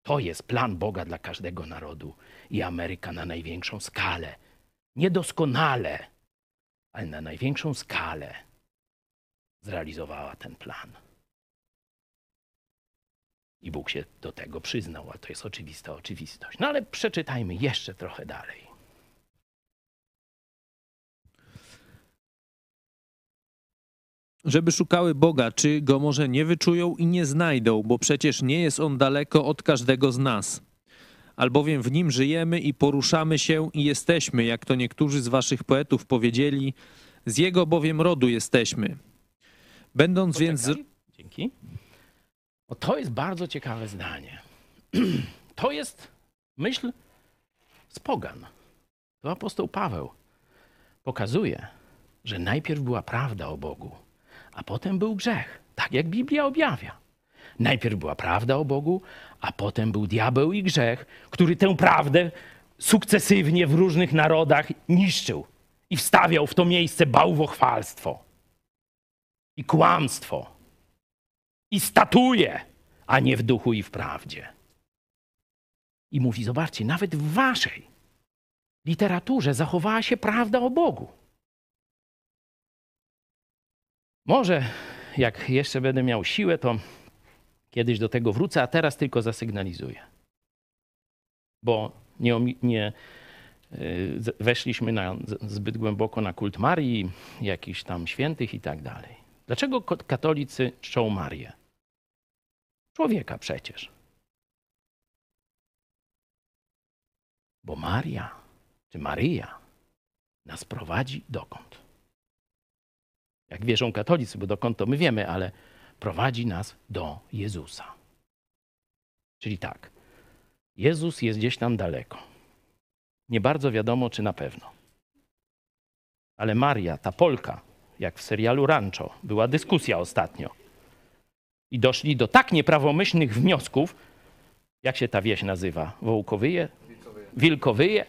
To jest plan Boga dla każdego narodu i Ameryka na największą skalę. Niedoskonale, ale na największą skalę zrealizowała ten plan. I Bóg się do tego przyznał, a to jest oczywista oczywistość. No ale przeczytajmy jeszcze trochę dalej. Żeby szukały Boga, czy Go może nie wyczują i nie znajdą, bo przecież nie jest On daleko od każdego z nas. Albowiem w Nim żyjemy i poruszamy się i jesteśmy, jak to niektórzy z waszych poetów powiedzieli, z Jego bowiem rodu jesteśmy. Będąc Poczekaj. Więc... Dzięki. O, to jest bardzo ciekawe zdanie. To jest myśl z pogan. To apostoł Paweł pokazuje, że najpierw była prawda o Bogu, a potem był grzech, tak jak Biblia objawia. Najpierw była prawda o Bogu, a potem był diabeł i grzech, który tę prawdę sukcesywnie w różnych narodach niszczył i wstawiał w to miejsce bałwochwalstwo i kłamstwo i statuje, a nie w duchu i w prawdzie. I mówi, zobaczcie, nawet w waszej literaturze zachowała się prawda o Bogu. Może, jak jeszcze będę miał siłę, to kiedyś do tego wrócę, a teraz tylko zasygnalizuję. Bo weszliśmy zbyt głęboko na kult Marii, jakichś tam świętych i tak dalej. Dlaczego katolicy czczą Marię? Człowieka przecież. Bo Maria, czy Maryja, nas prowadzi dokąd? Jak wierzą katolicy, bo dokąd to my wiemy, ale prowadzi nas do Jezusa. Czyli tak, Jezus jest gdzieś tam daleko. Nie bardzo wiadomo, czy na pewno. Ale Maria, ta Polka, jak w serialu Rancho, była dyskusja ostatnio. I doszli do tak nieprawomyślnych wniosków, jak się ta wieś nazywa? Wołkowyje? Wilkowyje?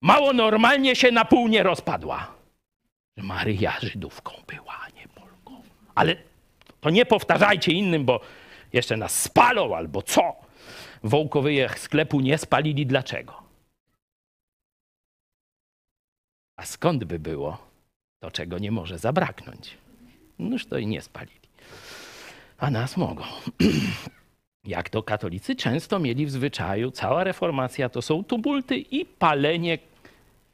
Mało normalnie się na pół nie rozpadła. Że Maryja Żydówką była, a nie Polką. Ale to nie powtarzajcie innym, bo jeszcze nas spalą albo co. Wołkowyje sklepu nie spalili. Dlaczego? A skąd by było to, czego nie może zabraknąć? Noż to i nie spalili. A nas mogą. Jak to katolicy często mieli w zwyczaju, cała reformacja to są tubulty i palenie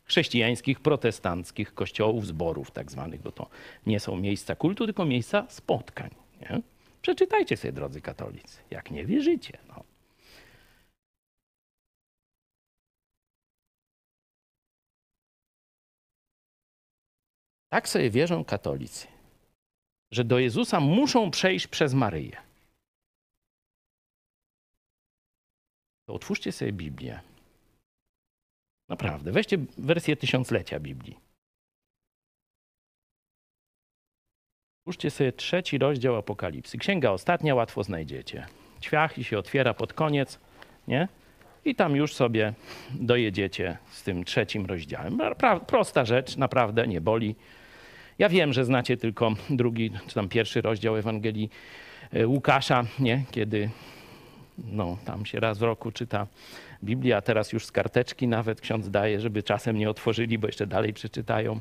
chrześcijańskich, protestanckich kościołów, zborów tak zwanych, bo to nie są miejsca kultu, tylko miejsca spotkań. Nie? Przeczytajcie sobie, drodzy katolicy, jak nie wierzycie. No. Tak sobie wierzą katolicy, że do Jezusa muszą przejść przez Maryję. To otwórzcie sobie Biblię. Naprawdę, weźcie wersję tysiąclecia Biblii. Otwórzcie sobie 3 rozdział Apokalipsy. Księga ostatnia, łatwo znajdziecie. Ćwiach i się otwiera pod koniec, nie? I tam już sobie dojedziecie z tym 3 rozdziałem. Prosta rzecz, naprawdę nie boli. Ja wiem, że znacie tylko 2. czy tam 1. rozdział Ewangelii Łukasza, nie? Kiedy no, tam się raz w roku czyta Biblia, a teraz już z karteczki nawet ksiądz daje, żeby czasem nie otworzyli, bo jeszcze dalej przeczytają.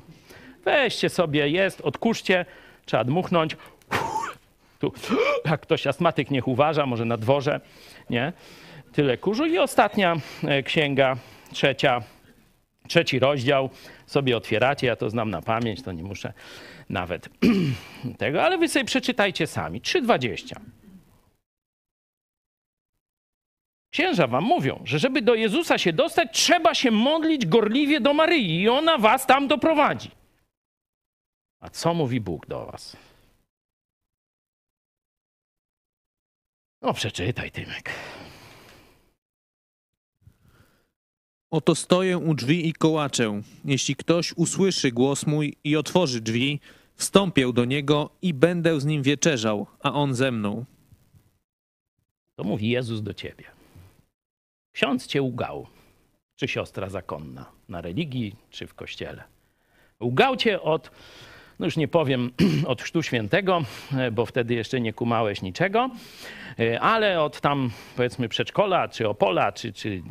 Weźcie sobie, jest, odkurzcie, trzeba dmuchnąć. Tu, jak ktoś astmatyk niech uważa, może na dworze, nie? Tyle kurzu. I ostatnia księga, 3. rozdział. Sobie otwieracie, ja to znam na pamięć, to nie muszę nawet tego, ale wy sobie przeczytajcie sami. 3:20. Księża wam mówią, że żeby do Jezusa się dostać, trzeba się modlić gorliwie do Maryi i ona was tam doprowadzi. A co mówi Bóg do was? No przeczytaj, Tymek. Oto stoję u drzwi i kołaczę. Jeśli ktoś usłyszy głos mój i otworzy drzwi, wstąpię do niego i będę z nim wieczerzał, a on ze mną. To mówi Jezus do ciebie. Ksiądz cię ugał, czy siostra zakonna, na religii, czy w kościele. Ugał cię od, no już nie powiem od chrztu świętego, bo wtedy jeszcze nie kumałeś niczego, ale od tam powiedzmy przedszkola, czy Opola, czy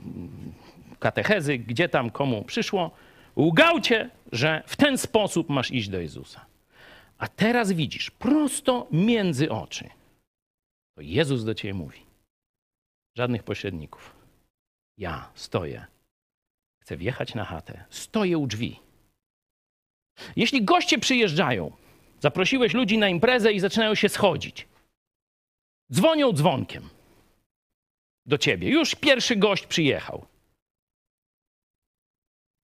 katechezy, gdzie tam komu przyszło, ugał cię, że w ten sposób masz iść do Jezusa. A teraz widzisz prosto między oczy. To Jezus do ciebie mówi. Żadnych pośredników. Ja stoję. Chcę wjechać na chatę. Stoję u drzwi. Jeśli goście przyjeżdżają, zaprosiłeś ludzi na imprezę i zaczynają się schodzić. Dzwonią dzwonkiem do ciebie. Już pierwszy gość przyjechał.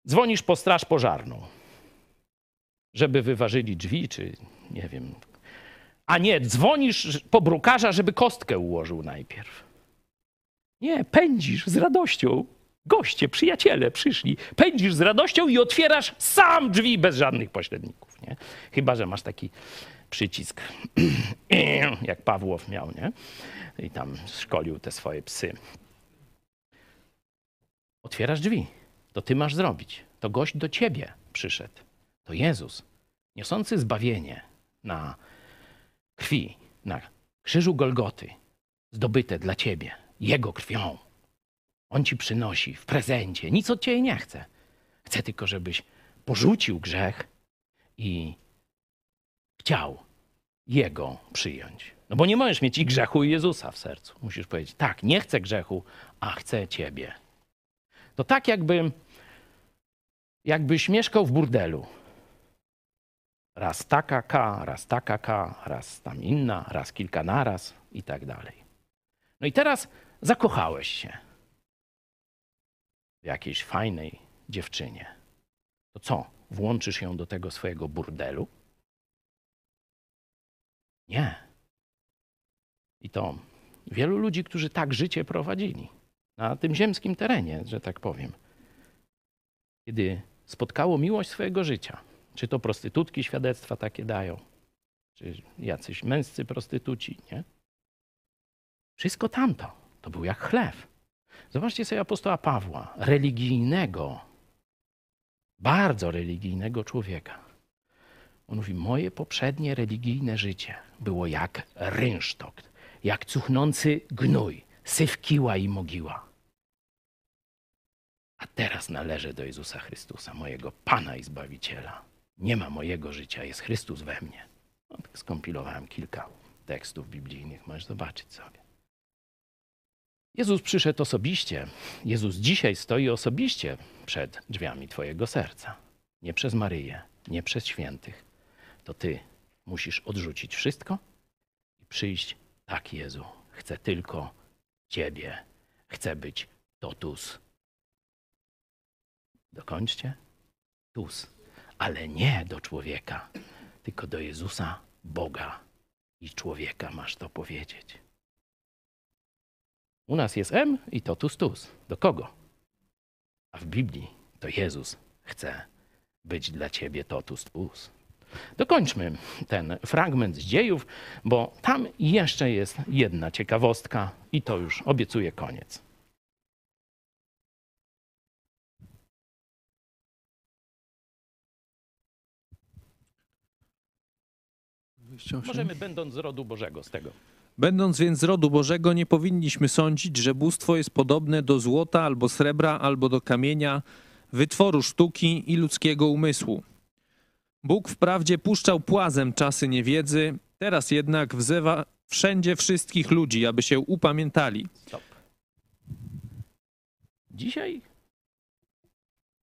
Dzwonisz po straż pożarną, żeby wyważyli drzwi, czy nie wiem. A nie, dzwonisz po brukarza, żeby kostkę ułożył najpierw. Nie, pędzisz z radością. Goście, przyjaciele przyszli. Pędzisz z radością i otwierasz sam drzwi bez żadnych pośredników, nie? Chyba że masz taki przycisk, jak Pawłow miał, nie? I tam szkolił te swoje psy. Otwierasz drzwi. To ty masz zrobić. To gość do ciebie przyszedł. To Jezus, niosący zbawienie na krwi, na krzyżu Golgoty, zdobyte dla ciebie, Jego krwią. On ci przynosi w prezencie. Nic od ciebie nie chce. Chce tylko, żebyś porzucił grzech i chciał Jego przyjąć. No bo nie możesz mieć i grzechu, i Jezusa w sercu. Musisz powiedzieć, tak, nie chcę grzechu, a chcę ciebie. To tak jakbyś mieszkał w burdelu. Raz taka K, raz taka K, raz tam inna, raz kilka naraz i tak dalej. No i teraz zakochałeś się w jakiejś fajnej dziewczynie. To co, włączysz ją do tego swojego burdelu? Nie. I to wielu ludzi, którzy tak życie prowadzili. Na tym ziemskim terenie, że tak powiem. Kiedy spotkało miłość swojego życia, czy to prostytutki świadectwa takie dają, czy jacyś męscy prostytuci, nie? Wszystko tamto. To był jak chleb. Zobaczcie sobie apostoła Pawła, religijnego, bardzo religijnego człowieka. On mówi, moje poprzednie religijne życie było jak rynsztok, jak cuchnący gnój, syf kiła i mogiła. A teraz należę do Jezusa Chrystusa, mojego Pana i Zbawiciela. Nie ma mojego życia, jest Chrystus we mnie. No, tak skompilowałem kilka tekstów biblijnych, możesz zobaczyć sobie. Jezus przyszedł osobiście. Jezus dzisiaj stoi osobiście przed drzwiami twojego serca. Nie przez Maryję, nie przez świętych. To ty musisz odrzucić wszystko i przyjść, tak Jezu, chcę tylko ciebie. Chcę być totus. Dokończcie. Tus. ale nie do człowieka, tylko do Jezusa, Boga i człowieka masz to powiedzieć. U nas jest M i totus tus. Do kogo? A w Biblii to Jezus chce być dla ciebie totus tus. Dokończmy ten fragment z dziejów, bo tam jeszcze jest jedna ciekawostka i to już obiecuję koniec. Możemy, będąc z rodu Bożego, z tego. Będąc więc z rodu Bożego, nie powinniśmy sądzić, że bóstwo jest podobne do złota albo srebra, albo do kamienia, wytworu sztuki i ludzkiego umysłu. Bóg wprawdzie puszczał płazem czasy niewiedzy, teraz jednak wzywa wszędzie wszystkich ludzi, aby się upamiętali. Stop. Dzisiaj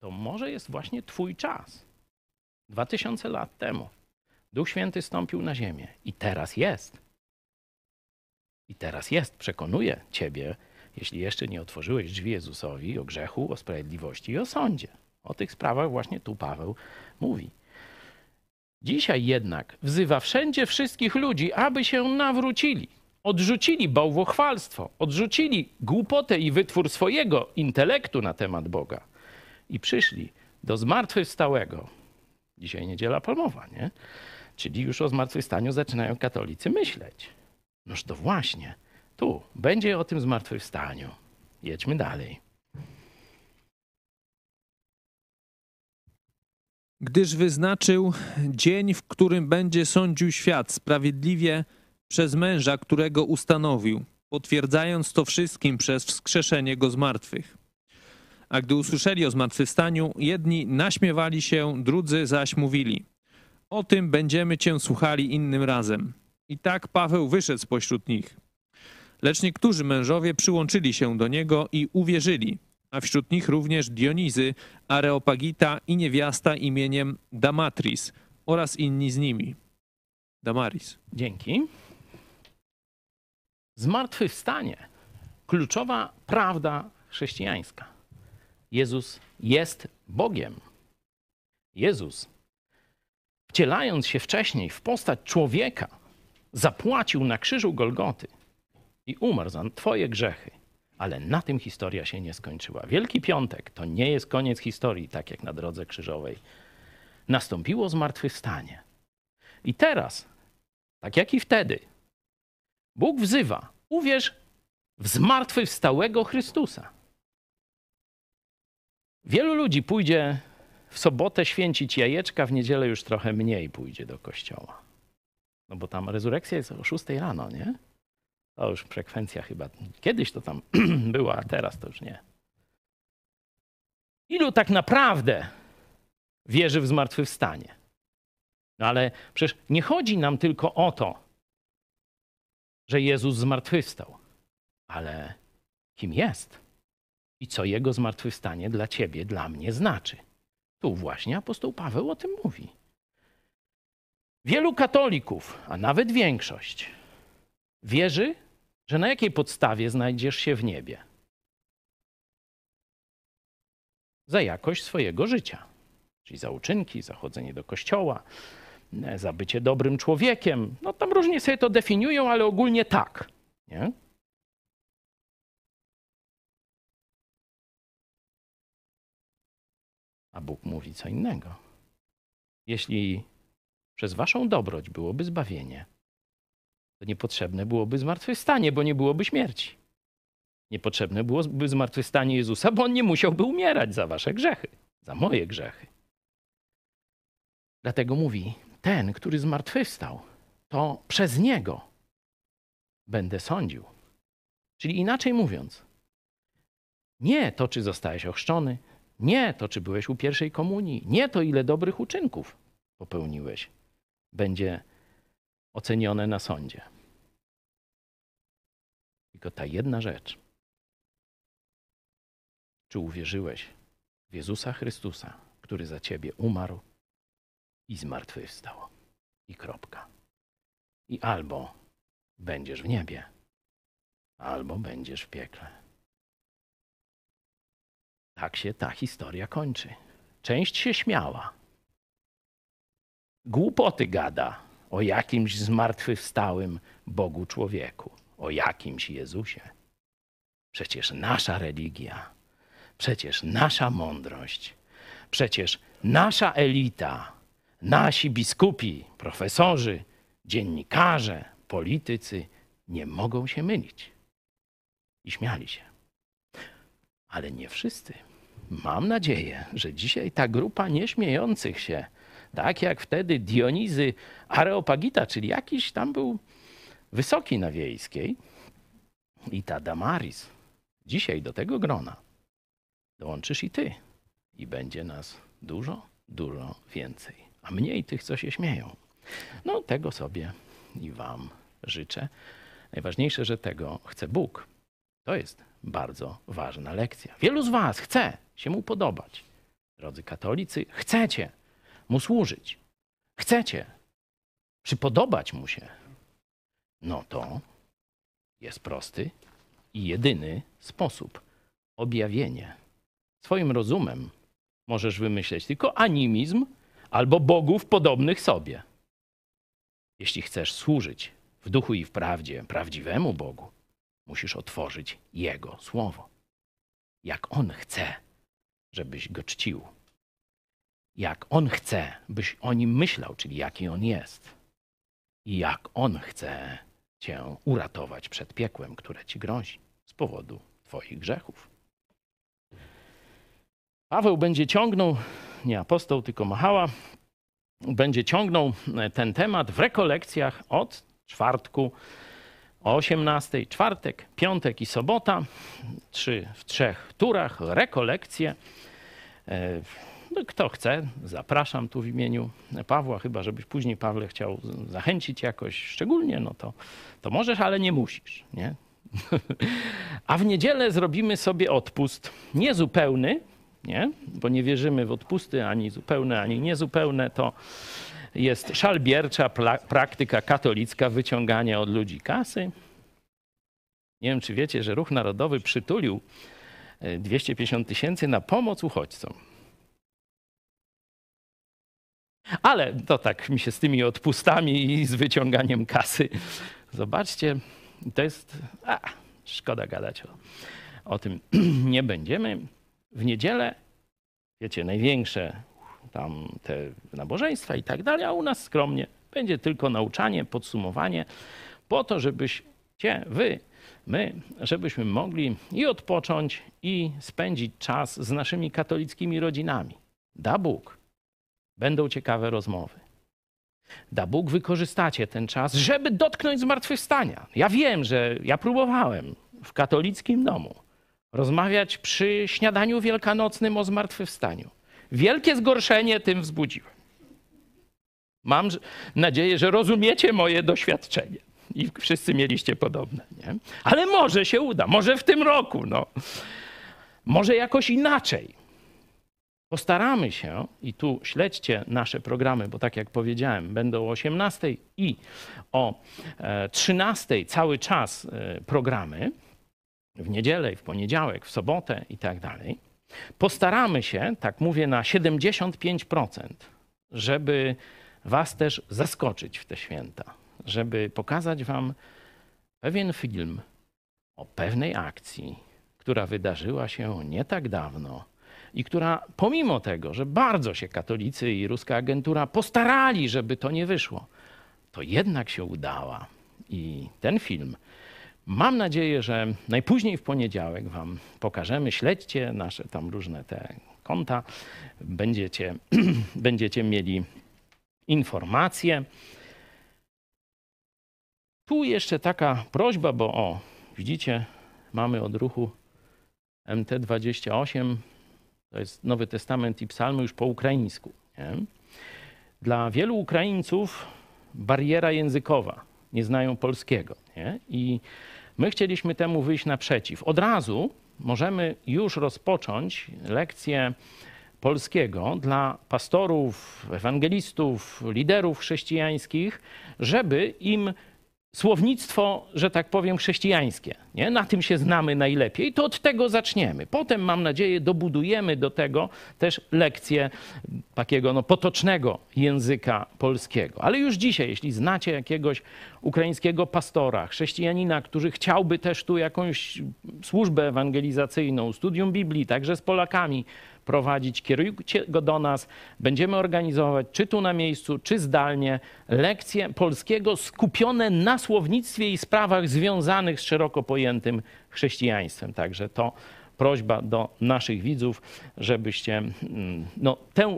to może jest właśnie twój czas. 2000 lat temu Duch Święty stąpił na ziemię i teraz jest. I teraz jest. Przekonuje ciebie, jeśli jeszcze nie otworzyłeś drzwi Jezusowi, o grzechu, o sprawiedliwości i o sądzie. O tych sprawach właśnie tu Paweł mówi. Dzisiaj jednak wzywa wszędzie wszystkich ludzi, aby się nawrócili, odrzucili bałwochwalstwo, odrzucili głupotę i wytwór swojego intelektu na temat Boga i przyszli do zmartwychwstałego. Dzisiaj Niedziela Palmowa, nie? Czyli już o zmartwychwstaniu zaczynają katolicy myśleć. Noż to właśnie, tu będzie o tym zmartwychwstaniu. Jedźmy dalej. Gdyż wyznaczył dzień, w którym będzie sądził świat sprawiedliwie przez męża, którego ustanowił, potwierdzając to wszystkim przez wskrzeszenie go z martwych. A gdy usłyszeli o zmartwychwstaniu, jedni naśmiewali się, drudzy zaś mówili: o tym będziemy cię słuchali innym razem. I tak Paweł wyszedł spośród nich. Lecz niektórzy mężowie przyłączyli się do niego i uwierzyli, a wśród nich również Dionizy Areopagita i niewiasta imieniem Damatris oraz inni z nimi. Damaris. Dzięki. Zmartwychwstanie. Kluczowa prawda chrześcijańska. Jezus jest Bogiem. Jezus, wcielając się wcześniej w postać człowieka, zapłacił na krzyżu Golgoty i umarł za twoje grzechy. Ale na tym historia się nie skończyła. Wielki Piątek to nie jest koniec historii, tak jak na drodze krzyżowej. Nastąpiło zmartwychwstanie. I teraz, tak jak i wtedy, Bóg wzywa: uwierz w zmartwychwstałego Chrystusa. Wielu ludzi pójdzie w sobotę święcić jajeczka, w niedzielę już trochę mniej pójdzie do kościoła. No bo tam rezurekcja jest o 6 rano, nie? To już frekwencja chyba. Kiedyś to tam była, a teraz to już nie. Ilu tak naprawdę wierzy w zmartwychwstanie? No ale przecież nie chodzi nam tylko o to, że Jezus zmartwychwstał, ale kim jest i co Jego zmartwychwstanie dla ciebie, dla mnie znaczy. Tu właśnie apostoł Paweł o tym mówi. Wielu katolików, a nawet większość, wierzy, że na jakiej podstawie znajdziesz się w niebie? Za jakość swojego życia, czyli za uczynki, za chodzenie do kościoła, za bycie dobrym człowiekiem. No tam różnie sobie to definiują, ale ogólnie tak, nie? A Bóg mówi co innego. Jeśli przez waszą dobroć byłoby zbawienie, to niepotrzebne byłoby zmartwychwstanie, bo nie byłoby śmierci. Niepotrzebne byłoby zmartwychwstanie Jezusa, bo On nie musiałby umierać za wasze grzechy, za moje grzechy. Dlatego mówi: ten, który zmartwychwstał, to przez Niego będę sądził. Czyli inaczej mówiąc, nie to, czy zostałeś ochrzczony, nie to, czy byłeś u pierwszej komunii, nie to, ile dobrych uczynków popełniłeś, będzie ocenione na sądzie. Tylko ta jedna rzecz. Czy uwierzyłeś w Jezusa Chrystusa, który za ciebie umarł i zmartwychwstał? I kropka. I albo będziesz w niebie, albo będziesz w piekle. Tak się ta historia kończy. Część się śmiała, głupoty gada o jakimś zmartwychwstałym Bogu człowieku, o jakimś Jezusie. Przecież nasza religia, przecież nasza mądrość, przecież nasza elita, nasi biskupi, profesorzy, dziennikarze, politycy nie mogą się mylić. I śmiali się. Ale nie wszyscy. Mam nadzieję, że dzisiaj ta grupa nieśmiejących się, tak jak wtedy Dionizy Areopagita, czyli jakiś tam był wysoki na Wiejskiej, i ta Damaris, dzisiaj do tego grona dołączysz i ty. I będzie nas dużo, dużo więcej. A mniej tych, co się śmieją. No tego sobie i wam życzę. Najważniejsze, że tego chce Bóg. To jest bardzo ważna lekcja. Wielu z was chce się mu podobać. Drodzy katolicy, chcecie mu służyć. Chcecie przypodobać mu się. No to jest prosty i jedyny sposób. Objawienie. Swoim rozumem możesz wymyśleć tylko animizm albo bogów podobnych sobie. Jeśli chcesz służyć w duchu i w prawdzie prawdziwemu Bogu, musisz otworzyć Jego Słowo. Jak On chce, żebyś Go czcił. Jak On chce, byś o Nim myślał, czyli jaki On jest. I jak On chce cię uratować przed piekłem, które ci grozi z powodu twoich grzechów. Paweł będzie ciągnął, nie apostoł, tylko Machała, będzie ciągnął ten temat w rekolekcjach od czwartku o 18:00, czwartek, piątek i sobota, w trzech turach rekolekcje. Kto chce, zapraszam tu w imieniu Pawła, chyba żebyś później, Pawle, chciał zachęcić jakoś szczególnie, no to możesz, ale nie musisz, nie? A w niedzielę zrobimy sobie odpust niezupełny, nie? Bo nie wierzymy w odpusty ani zupełne, ani niezupełne. To jest szalbiercza praktyka katolicka wyciągania od ludzi kasy. Nie wiem, czy wiecie, że Ruch Narodowy przytulił 250 000 na pomoc uchodźcom. Ale to tak mi się z tymi odpustami i z wyciąganiem kasy. Zobaczcie, to jest... szkoda gadać o tym. Nie będziemy. W niedzielę, wiecie, największe tam te nabożeństwa i tak dalej, a u nas skromnie. Będzie tylko nauczanie, podsumowanie po to, żebyście żebyśmy mogli i odpocząć, i spędzić czas z naszymi katolickimi rodzinami. Da Bóg. Będą ciekawe rozmowy. Da Bóg, wykorzystacie ten czas, żeby dotknąć zmartwychwstania. Ja wiem, że ja próbowałem w katolickim domu rozmawiać przy śniadaniu wielkanocnym o zmartwychwstaniu. Wielkie zgorszenie tym wzbudziłem. Mam nadzieję, że rozumiecie moje doświadczenie. I wszyscy mieliście podobne, nie? Ale może się uda, może w tym roku, no. Może jakoś inaczej. Postaramy się, i tu śledźcie nasze programy, bo tak jak powiedziałem, będą o 18:00 i o 13:00 cały czas programy, w niedzielę, w poniedziałek, w sobotę i tak dalej. Postaramy się, tak mówię, na 75%, żeby was też zaskoczyć w te święta, żeby pokazać wam pewien film o pewnej akcji, która wydarzyła się nie tak dawno, i która pomimo tego, że bardzo się katolicy i ruska agentura postarali, żeby to nie wyszło, to jednak się udała. I ten film, mam nadzieję, że najpóźniej w poniedziałek wam pokażemy. Śledźcie nasze tam różne te konta. Będziecie mieli informacje. Tu jeszcze taka prośba, bo widzicie, mamy od ruchu MT28. To jest Nowy Testament i Psalmy już po ukraińsku. Nie? Dla wielu Ukraińców bariera językowa. Nie znają polskiego. Nie? I my chcieliśmy temu wyjść naprzeciw. Od razu możemy już rozpocząć lekcję polskiego dla pastorów, ewangelistów, liderów chrześcijańskich, żeby im słownictwo, że tak powiem, chrześcijańskie. Nie? Na tym się znamy najlepiej. To od tego zaczniemy. Potem, mam nadzieję, dobudujemy do tego też lekcje takiego potocznego języka polskiego. Ale już dzisiaj, jeśli znacie jakiegoś ukraińskiego pastora, chrześcijanina, który chciałby też tu jakąś służbę ewangelizacyjną, studium Biblii, także z Polakami prowadzić, kierujcie go do nas. Będziemy organizować, czy tu na miejscu, czy zdalnie, lekcje polskiego skupione na słownictwie i sprawach związanych z szeroko pojętym chrześcijaństwem. Także to prośba do naszych widzów, żebyście tę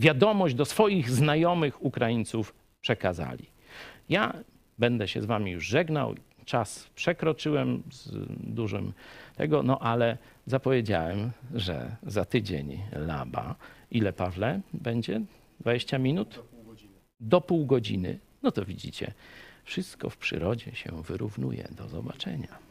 wiadomość do swoich znajomych Ukraińców przekazali. Ja będę się z wami już żegnał. Czas przekroczyłem z dużym tego, ale zapowiedziałem, że za tydzień laba. Ile, Pawle, będzie? 20 minut? Do pół godziny. No to widzicie, wszystko w przyrodzie się wyrównuje. Do zobaczenia.